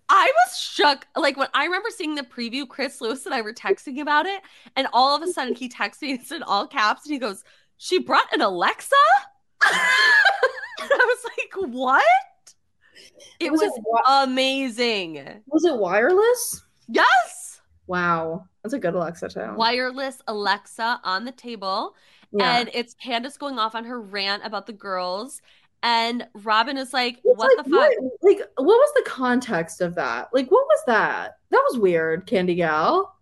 I was shook. Like, when I remember seeing the preview, Chris Lewis and I were texting about it. And all of a sudden he texts me, it's in all caps. And he goes, she brought an Alexa? And I was like, what? It was, was it wi- amazing. Was it wireless? Yes. Wow. That's a good Alexa too. Wireless Alexa on the table. Yeah. And it's Candiace going off on her rant about the girls. And Robyn is like, it's what like, the fuck? What, like, what was the context of that? Like, what was that? That was weird, Candy Gal.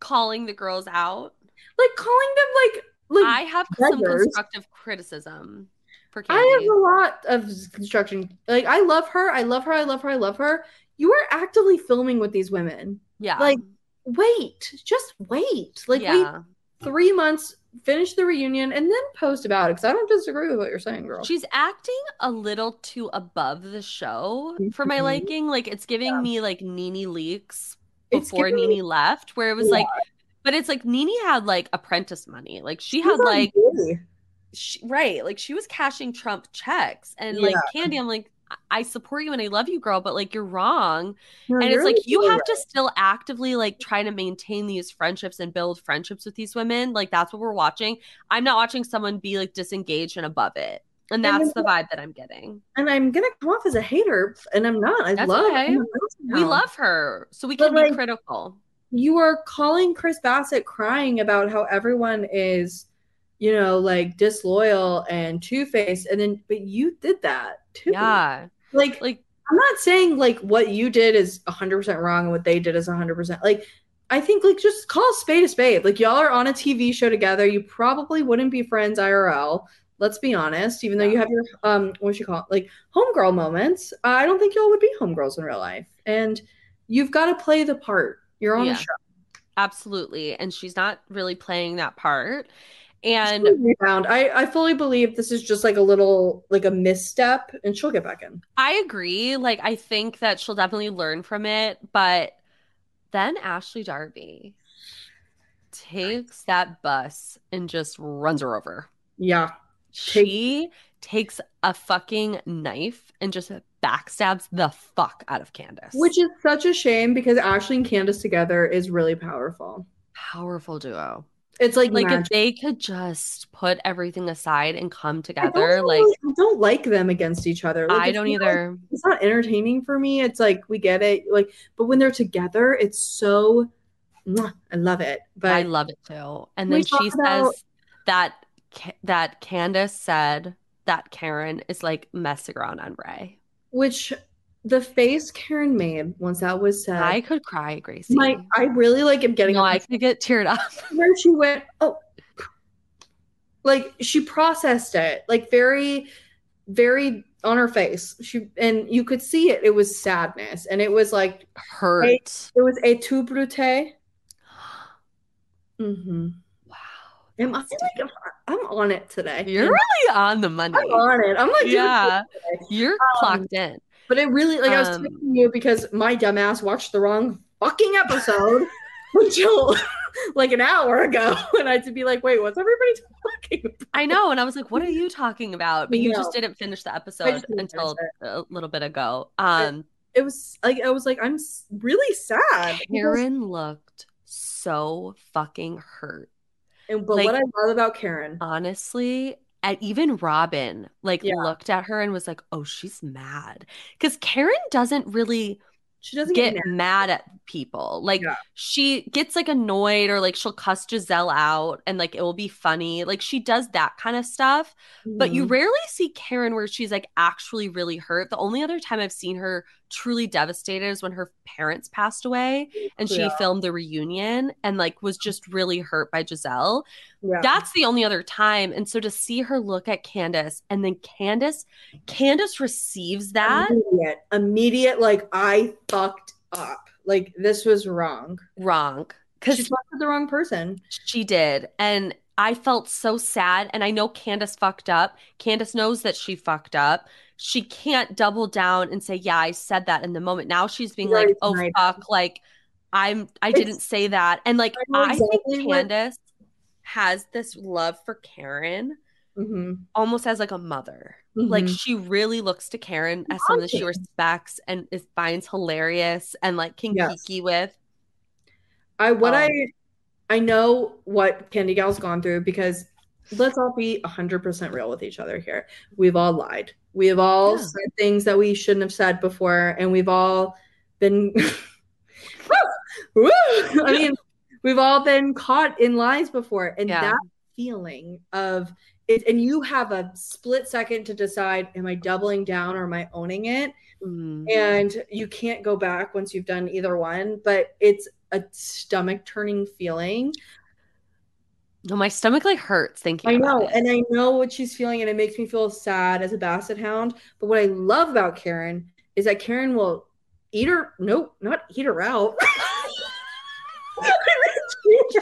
Calling the girls out. Like, calling them, like, like I have beggars. Some constructive criticism for Candy. I have a lot of construction. Like, I love her. I love her. I love her. I love her. You are actively filming with these women. Yeah. Like, wait. Just wait. Like, yeah. wait three months. Finish the reunion and then post about it, because I don't disagree with what you're saying, girl. She's acting a little too above the show for my liking. Like, it's giving yeah. me like Nene leaks before Nene me- left, where it was yeah. like, but it's like Nene had like apprentice money, like she She's had like, she, right, like she was cashing Trump checks, and yeah. like Candy, I'm like, I support you and I love you, girl, but like you're wrong. You're and it's really like you have right. to still actively like try to maintain these friendships and build friendships with these women. Like, that's what we're watching. I'm not watching someone be like disengaged and above it. And that's and the vibe that I'm getting. And I'm gonna come off as a hater, and I'm not. I that's love okay. we love her, so we but can like, be critical. You are calling Chris Bassett crying about how everyone is, you know, like disloyal and two-faced, and then but you did that too. Yeah. Like, like I'm not saying like what you did is one hundred percent wrong and what they did is one hundred percent. Like, I think like just call a spade a spade. Like, y'all are on a T V show together. You probably wouldn't be friends I R L. let's be honest, even though you have your, um, what you call it, like homegirl moments, uh, I don't think y'all would be homegirls in real life. And you've got to play the part. You're on yeah. the show. Absolutely. And she's not really playing that part. And I, I fully believe this is just like a little, like a misstep, and she'll get back in. I agree. Like, I think that she'll definitely learn from it. But then Ashley Darby takes that bus and just runs her over. Yeah. She takes a fucking knife and just backstabs the fuck out of Candiace. Which is such a shame, because Ashley and Candiace together is really powerful. Powerful duo. It's like, like if they could just put everything aside and come together. I like I don't like them against each other. Like, I don't either. Not, it's not entertaining for me. It's like, we get it. Like, but when they're together, it's so, I love it. But I love it too. And then she about- says that that Candiace said that Karen is like messing around on Ray. Which, the face Karen made once that was said, I could cry, Gracie. Like, I really like am getting. No, I could get teared up. Where she went, oh, like she processed it, like very, very on her face. She and you could see it. It was sadness, and it was like hurt. A, it was et tu brute. Mm-hmm. Wow. Am I like? I'm on it today. You're and really on the money. I'm on it. I'm like, yeah, you're um, clocked in. But it really, like, um, I was telling you, because my dumbass watched the wrong fucking episode until like an hour ago. And I had to be like, wait, what's everybody talking about? I know. And I was like, what are you talking about? But you, you know, just didn't finish the episode until a little bit ago. Um, it, it was like, I was like, I'm really sad. Karen was- looked so fucking hurt. And But like, what I love about Karen. Honestly. And even Robyn, like, yeah. looked at her and was like, oh, she's mad. Because Karen doesn't really she doesn't get, get mad. mad at people. Like, yeah. she gets, like, annoyed, or, like, she'll cuss Gizelle out and, like, it will be funny. Like, she does that kind of stuff. Mm-hmm. But you rarely see Karen where she's, like, actually really hurt. The only other time I've seen her truly devastated is when her parents passed away and yeah. she filmed the reunion and, like, was just really hurt by Gizelle. Yeah. That's the only other time. And so to see her look at Candiace, and then Candiace, Candiace receives that. Immediate, immediate like, I fucked up. Like, this was wrong. Wrong. Because she fucked with the wrong person. She did. And I felt so sad. And I know Candiace fucked up. Candiace knows that she fucked up. She can't double down and say, yeah, I said that in the moment. Now she's being right, like, oh, right. fuck. Like, I'm, I it's, didn't say that. And, like, I, exactly I think Candiace what- has this love for Karen mm-hmm. almost as, like, a mother. Mm-hmm. Like, she really looks to Karen as someone that she respects and is, finds hilarious and, like, can yes. geeky with. I what um, I I know what Candy Gal's gone through, because let's all be one hundred percent real with each other here. We've all lied. We have all yeah. said things that we shouldn't have said before, and we've all been I mean, we've all been caught in lies before, and yeah. that feeling of it, and you have a split second to decide, am I doubling down or am I owning it? Mm-hmm. And you can't go back once you've done either one, but it's a stomach turning feeling. No, my stomach like hurts thinking I about know, it. And I know what she's feeling, and it makes me feel sad as a basset hound. But what I love about Karen is that Karen will eat her, nope, not eat her out.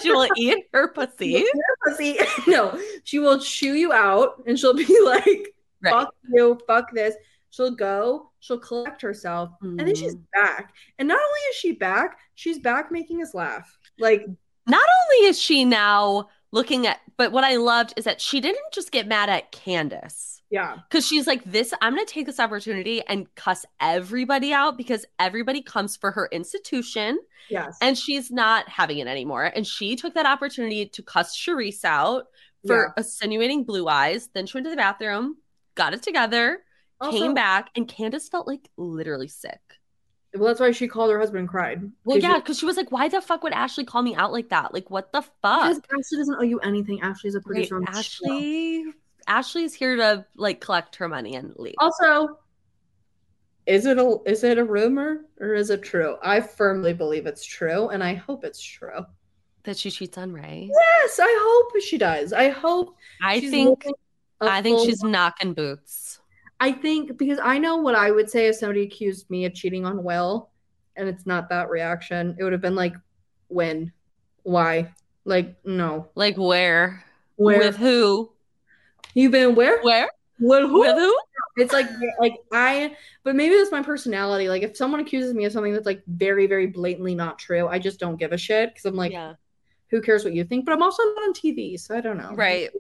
She will eat her pussy. pussy. No, she will chew you out, and she'll be like, right. fuck you, fuck this. She'll go, she'll collect herself, mm. and then she's back. And not only is she back, she's back making us laugh. Like, not only is she now looking at, but what I loved is that she didn't just get mad at Candiace. Yeah. Because she's like, this, I'm going to take this opportunity and cuss everybody out, because everybody comes for her institution. Yes. And she's not having it anymore. And she took that opportunity to cuss Charrisse out for yeah. insinuating blue eyes. Then she went to the bathroom, got it together. Also, came back, and Candiace felt like literally sick. Well, that's why she called her husband and cried. Well, yeah, because she-, she was like, why the fuck would Ashley call me out like that? Like, what the fuck? Because Ashley doesn't owe you anything. Ashley's a producer. Wait, Ashley, Ashley's here to, like, collect her money and leave. Also, is it a is it a rumor or is it true? I firmly believe it's true, and I hope it's true. That she cheats on Ray? Yes, I hope she does. I hope I think... Living- I think she's knocking boots. I think, because I know what I would say if somebody accused me of cheating on Will, and it's not that reaction. It would have been like, when? Why? Like, no. Like, where? Where? With who? You've been where? Where? With who? With who? It's like, like I, but maybe that's my personality. Like, if someone accuses me of something that's like very, very blatantly not true, I just don't give a shit, because I'm like, yeah. Who cares what you think? But I'm also not on T V, so I don't know. Right.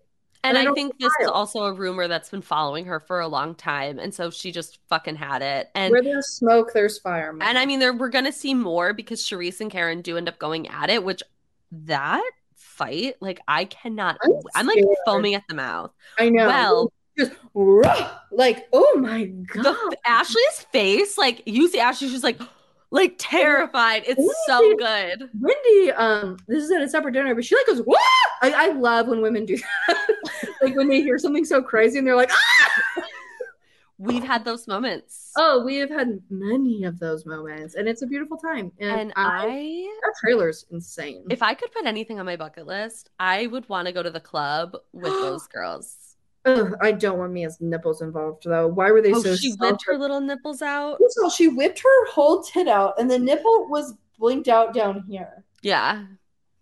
And, and I, I think this is also a rumor that's been following her for a long time. And so she just fucking had it. And where there's smoke, there's fire. Man. And I mean, there, we're going to see more, because Charrisse and Karen do end up going at it, which that fight, like, I cannot. I'm, I'm like foaming at the mouth. I know. Well, just, like, oh my God. The, Ashley's face, like, you see Ashley, she's like, like, terrified. It's Wendy, so good. Wendy, um, this is at a separate dinner, but she like goes, what? I, I love when women do that. Like, when they hear something so crazy and they're like, ah! We've had those moments. Oh, we have had many of those moments, and it's a beautiful time. And, and I, I that trailer's insane. If I could put anything on my bucket list, I would want to go to the club with those girls. Ugh, I don't want Mia's nipples involved, though. Why were they oh, so she soft? Whipped her little nipples out. So she whipped her whole tit out, and the nipple was blinked out down here. Yeah.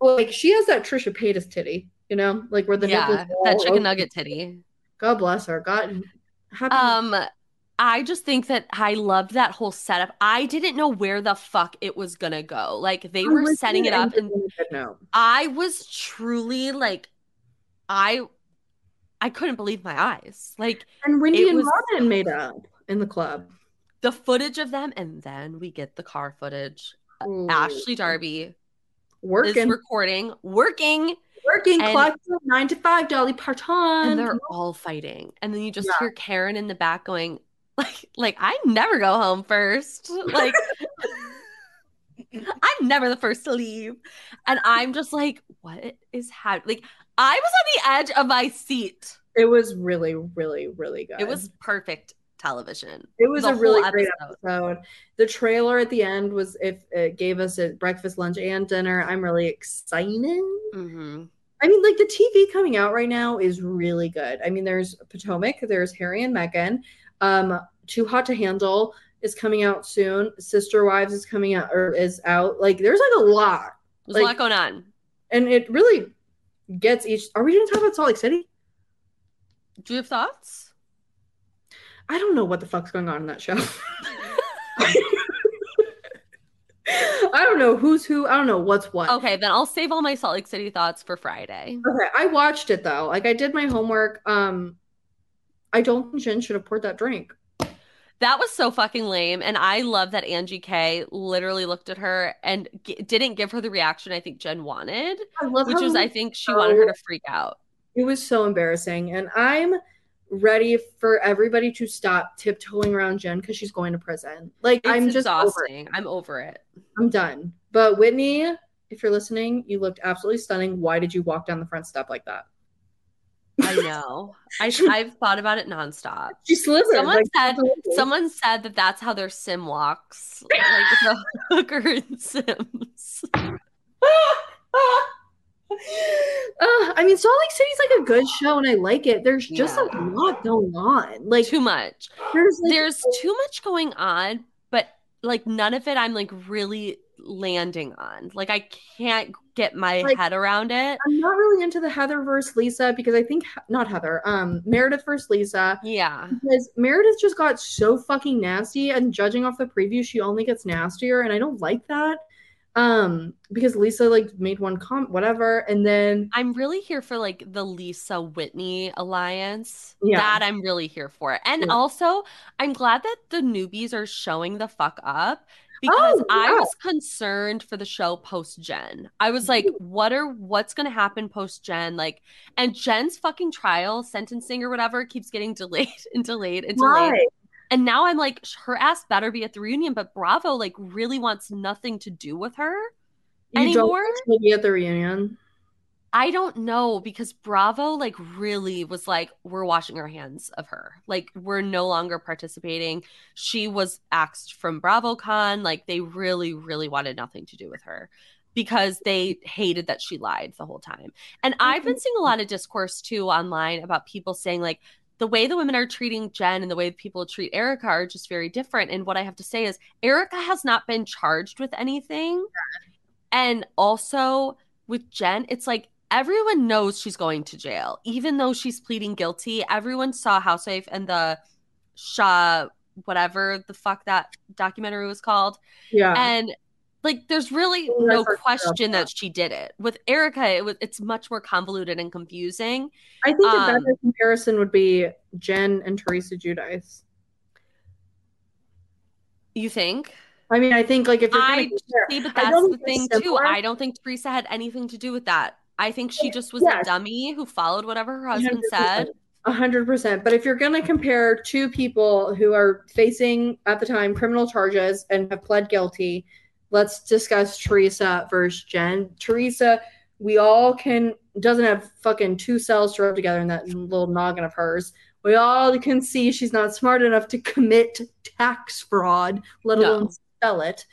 Like, she has that Trisha Paytas titty, you know? Like, where the yeah, nipples Yeah, that chicken open. Nugget titty. God bless her. God. Happy. Um, I just think that I loved that whole setup. I didn't know where the fuck it was going to go. Like, they I were setting it up, and no. I was truly, like, I... I couldn't believe my eyes. Like, and Wendy and Robyn made up in the club. The footage of them, and then we get the car footage. Ooh. Ashley Darby working, is recording, working, working. And, clock nine to five, Dolly Parton, and they're all fighting. And then you just yeah. hear Karen in the back going, "Like, like I never go home first. Like, I'm never the first to leave." And I'm just like, "What is happening?" Like, I was on the edge of my seat. It was really, really, really good. It was perfect television. It was a really great episode. The trailer at the end was, if it gave us a breakfast, lunch, and dinner. I'm really excited. Mm-hmm. I mean, like, the T V coming out right now is really good. I mean, there's Potomac, there's Harry and Meghan, um, Too Hot to Handle is coming out soon. Sister Wives is coming out or is out. Like, there's like a lot. There's like, a lot going on, and it really. Gets each. Are we going to talk about Salt Lake City? Do you have thoughts? I don't know what the fuck's going on in that show. I don't know who's who. I don't know what's what. Okay, then I'll save all my Salt Lake City thoughts for Friday. Okay, I watched it though. Like, I did my homework. Um, I don't think Jen should have poured that drink. That was so fucking lame. And I love that Angie K literally looked at her and g- didn't give her the reaction I think Jen wanted, I love which was, I think she wanted her to freak out. It was so embarrassing. And I'm ready for everybody to stop tiptoeing around Jen, because she's going to prison. Like, it's I'm just exhausting. Over I'm over it. I'm done. But Whitney, if you're listening, you looked absolutely stunning. Why did you walk down the front step like that? I know. I, I've thought about it nonstop. She slithered. Someone like, said. Absolutely. Someone said that that's how their sim walks, like the hooker in Sims. Uh, I mean, Salt Lake City's like a good show, and I like it. There's just yeah. a lot going on. Like, too much. There's like, there's too much going on, but like none of it. I'm like really. Landing on. Like, I can't get my like, head around it. I'm not really into the Heather versus Lisa, because I think not Heather, um Meredith versus Lisa. Yeah. Because Meredith just got so fucking nasty, and judging off the preview, she only gets nastier, and I don't like that. Um, because Lisa like made one comment, whatever, and then I'm really here for like the Lisa Whitney alliance. Yeah. That I'm really here for. And yeah. also, I'm glad that the newbies are showing the fuck up. Because oh, yeah. I was concerned for the show post-Jen. I was like, what are what's going to happen post-Jen? Like, and Jen's fucking trial, sentencing or whatever, keeps getting delayed and delayed and delayed. Right. And now I'm like, her ass better be at the reunion. But Bravo, like, really wants nothing to do with her you anymore. You don't want to be at the reunion? I don't know, because Bravo, like, really was like, we're washing our hands of her. Like, we're no longer participating. She was axed from BravoCon. Like, they really, really wanted nothing to do with her. because they hated that she lied the whole time. And I've been seeing a lot of discourse too online about people saying like the way the women are treating Jen and the way people treat Erica are just very different. And what I have to say is Erica has not been charged with anything. Yeah. And also with Jen, it's like everyone knows she's going to jail, even though she's pleading guilty. Everyone saw Housewife and the Shaw, whatever the fuck that documentary was called. Yeah. And like, there's really no question that she did it. With Erica, it was it's much more convoluted and confusing. I think um, a better comparison would be Jen and Teresa Giudice. You think? I mean, I think like if you're I compare, see, but that's the thing too. I don't think Teresa had anything to do with that. I think she just was yes. a dummy who followed whatever her husband one hundred percent said. A hundred percent. But if you're going to compare two people who are facing at the time criminal charges and have pled guilty. Let's discuss Teresa versus Jen. Teresa, we all can, doesn't have fucking two cells to rub together in that little noggin of hers. We all can see she's not smart enough to commit tax fraud, let no. alone spell it.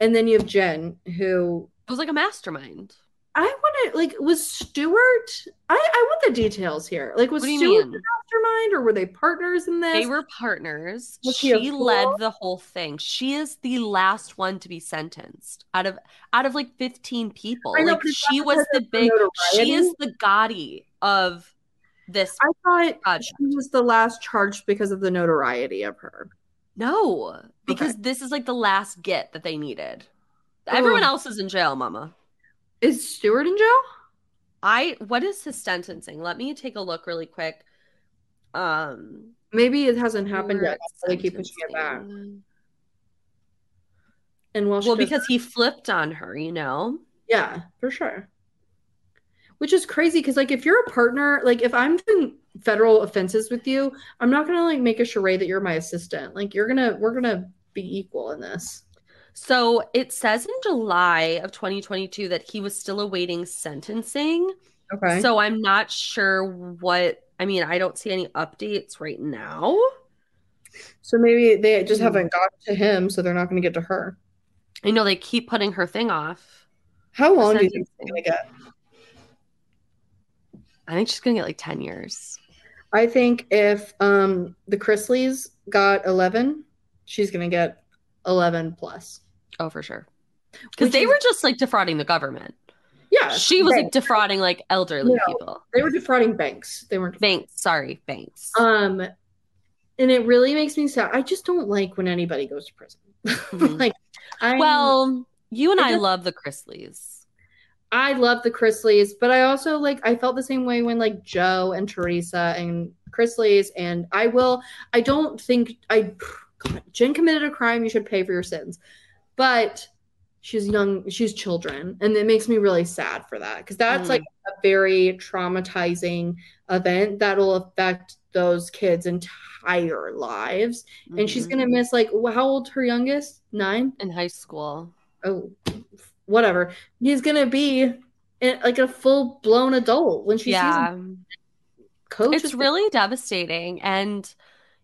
And then you have Jen, who was like a mastermind. I want to, like, was Stewart, I, I want the details here. Like, was Stewart the mastermind, or were they partners in this? They were partners. Was she led the whole thing. She is the last one to be sentenced out of, out of like fifteen people. I know, like, she was the big, she is the Gotti of this I thought project. She was the last charged because of the notoriety of her. No, because okay. this is like the last get that they needed. Ooh. Everyone else is in jail, mama. Is Stewart in jail? I what is his sentencing? Let me take a look really quick. Um, maybe it hasn't happened yet. They keep pushing it back. And well, well, because he flipped on her, you know. Yeah, for sure. Which is crazy because, like, if you're a partner, like, if I'm doing federal offenses with you, I'm not gonna like make a charade that you're my assistant. Like, you're gonna we're gonna be equal in this. So it says in July of twenty twenty-two that he was still awaiting sentencing. Okay. So I'm not sure what, I mean, I don't see any updates right now. So maybe they just haven't got to him, so they're not going to get to her. I know they keep putting her thing off. How long do you think she's going to get? I think she's going to get like ten years. I think if um, the Chrisleys got eleven, she's going to get eleven plus. Oh, for sure. Because they is, were just like defrauding the government. Yeah. She was banks. like defrauding like elderly no, people. They were defrauding banks. They weren't banks. Sorry, banks. Um, and it really makes me sad. I just don't like when anybody goes to prison. Mm-hmm. like, I'm, well, you and I, I just, love the Chrisleys. I love the Chrisleys, but I also like, I felt the same way when like Joe and Teresa and Chrisleys and I will, I don't think I. God, Jen committed a crime. You should pay for your sins. But she's young. She's children. And it makes me really sad for that. Because that's mm. like a very traumatizing event that will affect those kids' entire lives. Mm-hmm. And she's going to miss like, how old her youngest? Nine? In high school. Oh, whatever. He's going to be in, like a full-blown adult when she yeah. sees him. Coach it's really the- devastating. And,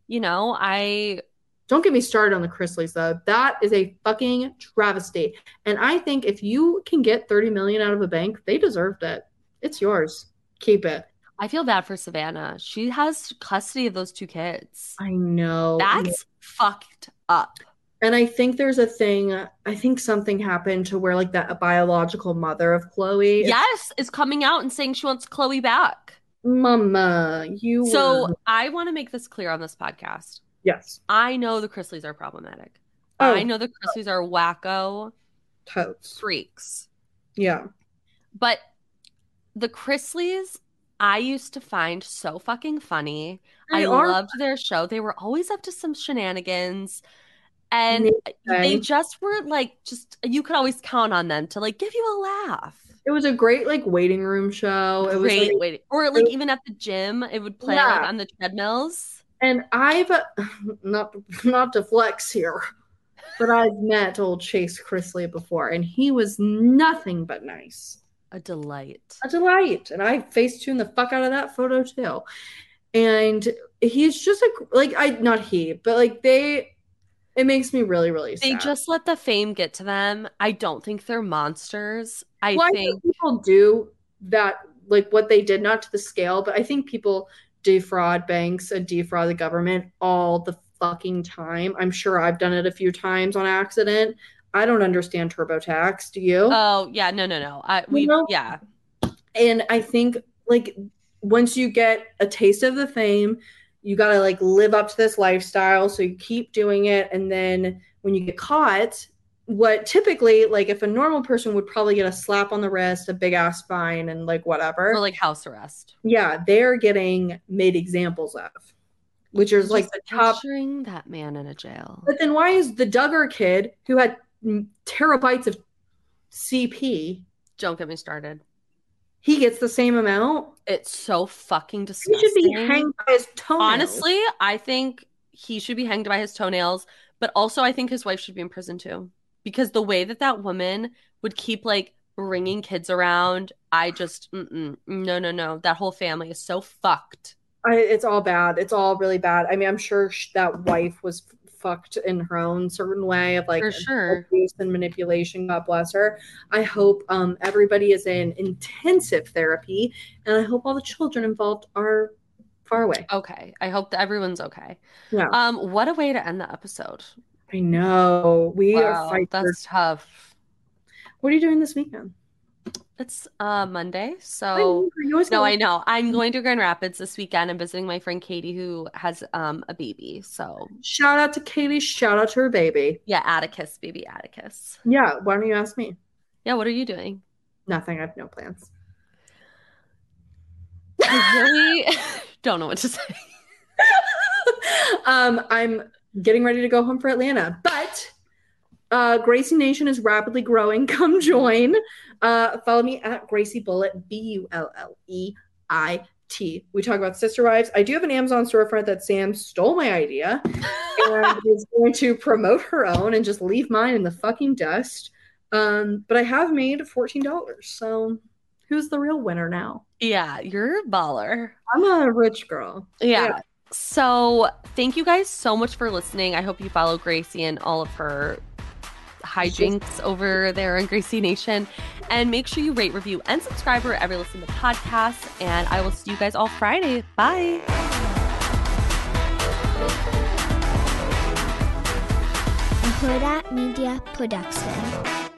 you know, I... Don't get me started on the Chrisleys, though. That is a fucking travesty. And I think if you can get thirty million dollars out of a bank, they deserved it. It's yours. Keep it. I feel bad for Savannah. She has custody of those two kids. I know. That's yeah. fucked up. And I think there's a thing. I think something happened to where, like, that biological mother of Chloe. Yes, is coming out and saying she wants Chloe back. Mama, you. So were- I want to make this clear on this podcast. Yes. I know the Chrisleys are problematic. Oh. I know the Chrisleys are wacko totes freaks. Yeah. But the Chrisleys I used to find so fucking funny. They I are- loved their show. They were always up to some shenanigans. And okay. they just were like, just you could always count on them to like give you a laugh. It was a great like waiting room show. It great was like, waiting or like even at the gym, it would play yeah. like, on the treadmills. And I've, not not to flex here, but I've met old Chase Chrisley before, and he was nothing but nice. A delight. A delight. And I Facetune the fuck out of that photo, too. And he's just, a, like, I not he, but, like, they, It makes me really, really sad. They just let the fame get to them. I don't think they're monsters. I, well, think... I think people do that, like what they did, not to the scale, but I think people defraud banks and defraud the government all the fucking time. I'm sure I've done it a few times on accident. I don't understand TurboTax. Do you? Oh, yeah. No, no, no. I, we, you know? Yeah. And I think, like, once you get a taste of the fame, you got to, like, live up to this lifestyle. So you keep doing it. And then when you get caught, what typically, like, if a normal person would probably get a slap on the wrist, a big ass fine, and, like, whatever. Or, like, house arrest. Yeah. They're getting made examples of, which is, like, the top. Picturing that man in a jail. But then why is the Duggar kid who had terabytes of C P. Don't get me started. He gets the same amount. It's so fucking disgusting. He should be hanged by his toenails. Honestly, I think he should be hanged by his toenails. But also, I think his wife should be in prison too, because the way that that woman would keep, like, bringing kids around, I just mm-mm, no, no, no. That whole family is so fucked. I, it's all bad. It's all really bad. I mean, I'm sure sh- that wife was fucked in her own certain way of, like, for sure, abuse and manipulation. God bless her. I hope um, everybody is in intensive therapy, and I hope all the children involved are far away. Okay. I hope that everyone's okay. Yeah. Um, what a way to end the episode. I know. We wow, are fighting. That's tough. What are you doing this weekend? It's uh, Monday, so no, going- I know. I'm going to Grand Rapids this weekend. I'm visiting my friend Katie, who has um a baby. So shout out to Katie. Shout out to her baby. Yeah, Atticus, baby Atticus. Yeah, why don't you ask me? Yeah, what are you doing? Nothing. I have no plans. I really don't know what to say. um, I'm getting ready to go home for Atlanta, but. Uh, Gracie Nation is rapidly growing. Come join. Uh, follow me at Gracie Bullet, B U L L E I T. We talk about Sister Wives. I do have an Amazon storefront that Sam stole my idea and is going to promote her own and just leave mine in the fucking dust. Um, but I have made fourteen dollars. So who's the real winner now? Yeah, you're a baller. I'm a rich girl. Yeah. yeah. So thank you guys so much for listening. I hope you follow Gracie and all of her hijinks over there in Gracie Nation, and make sure you rate, review, and subscribe wherever you listen to podcasts, and I will see you guys all Friday. Bye. Huda Media Production.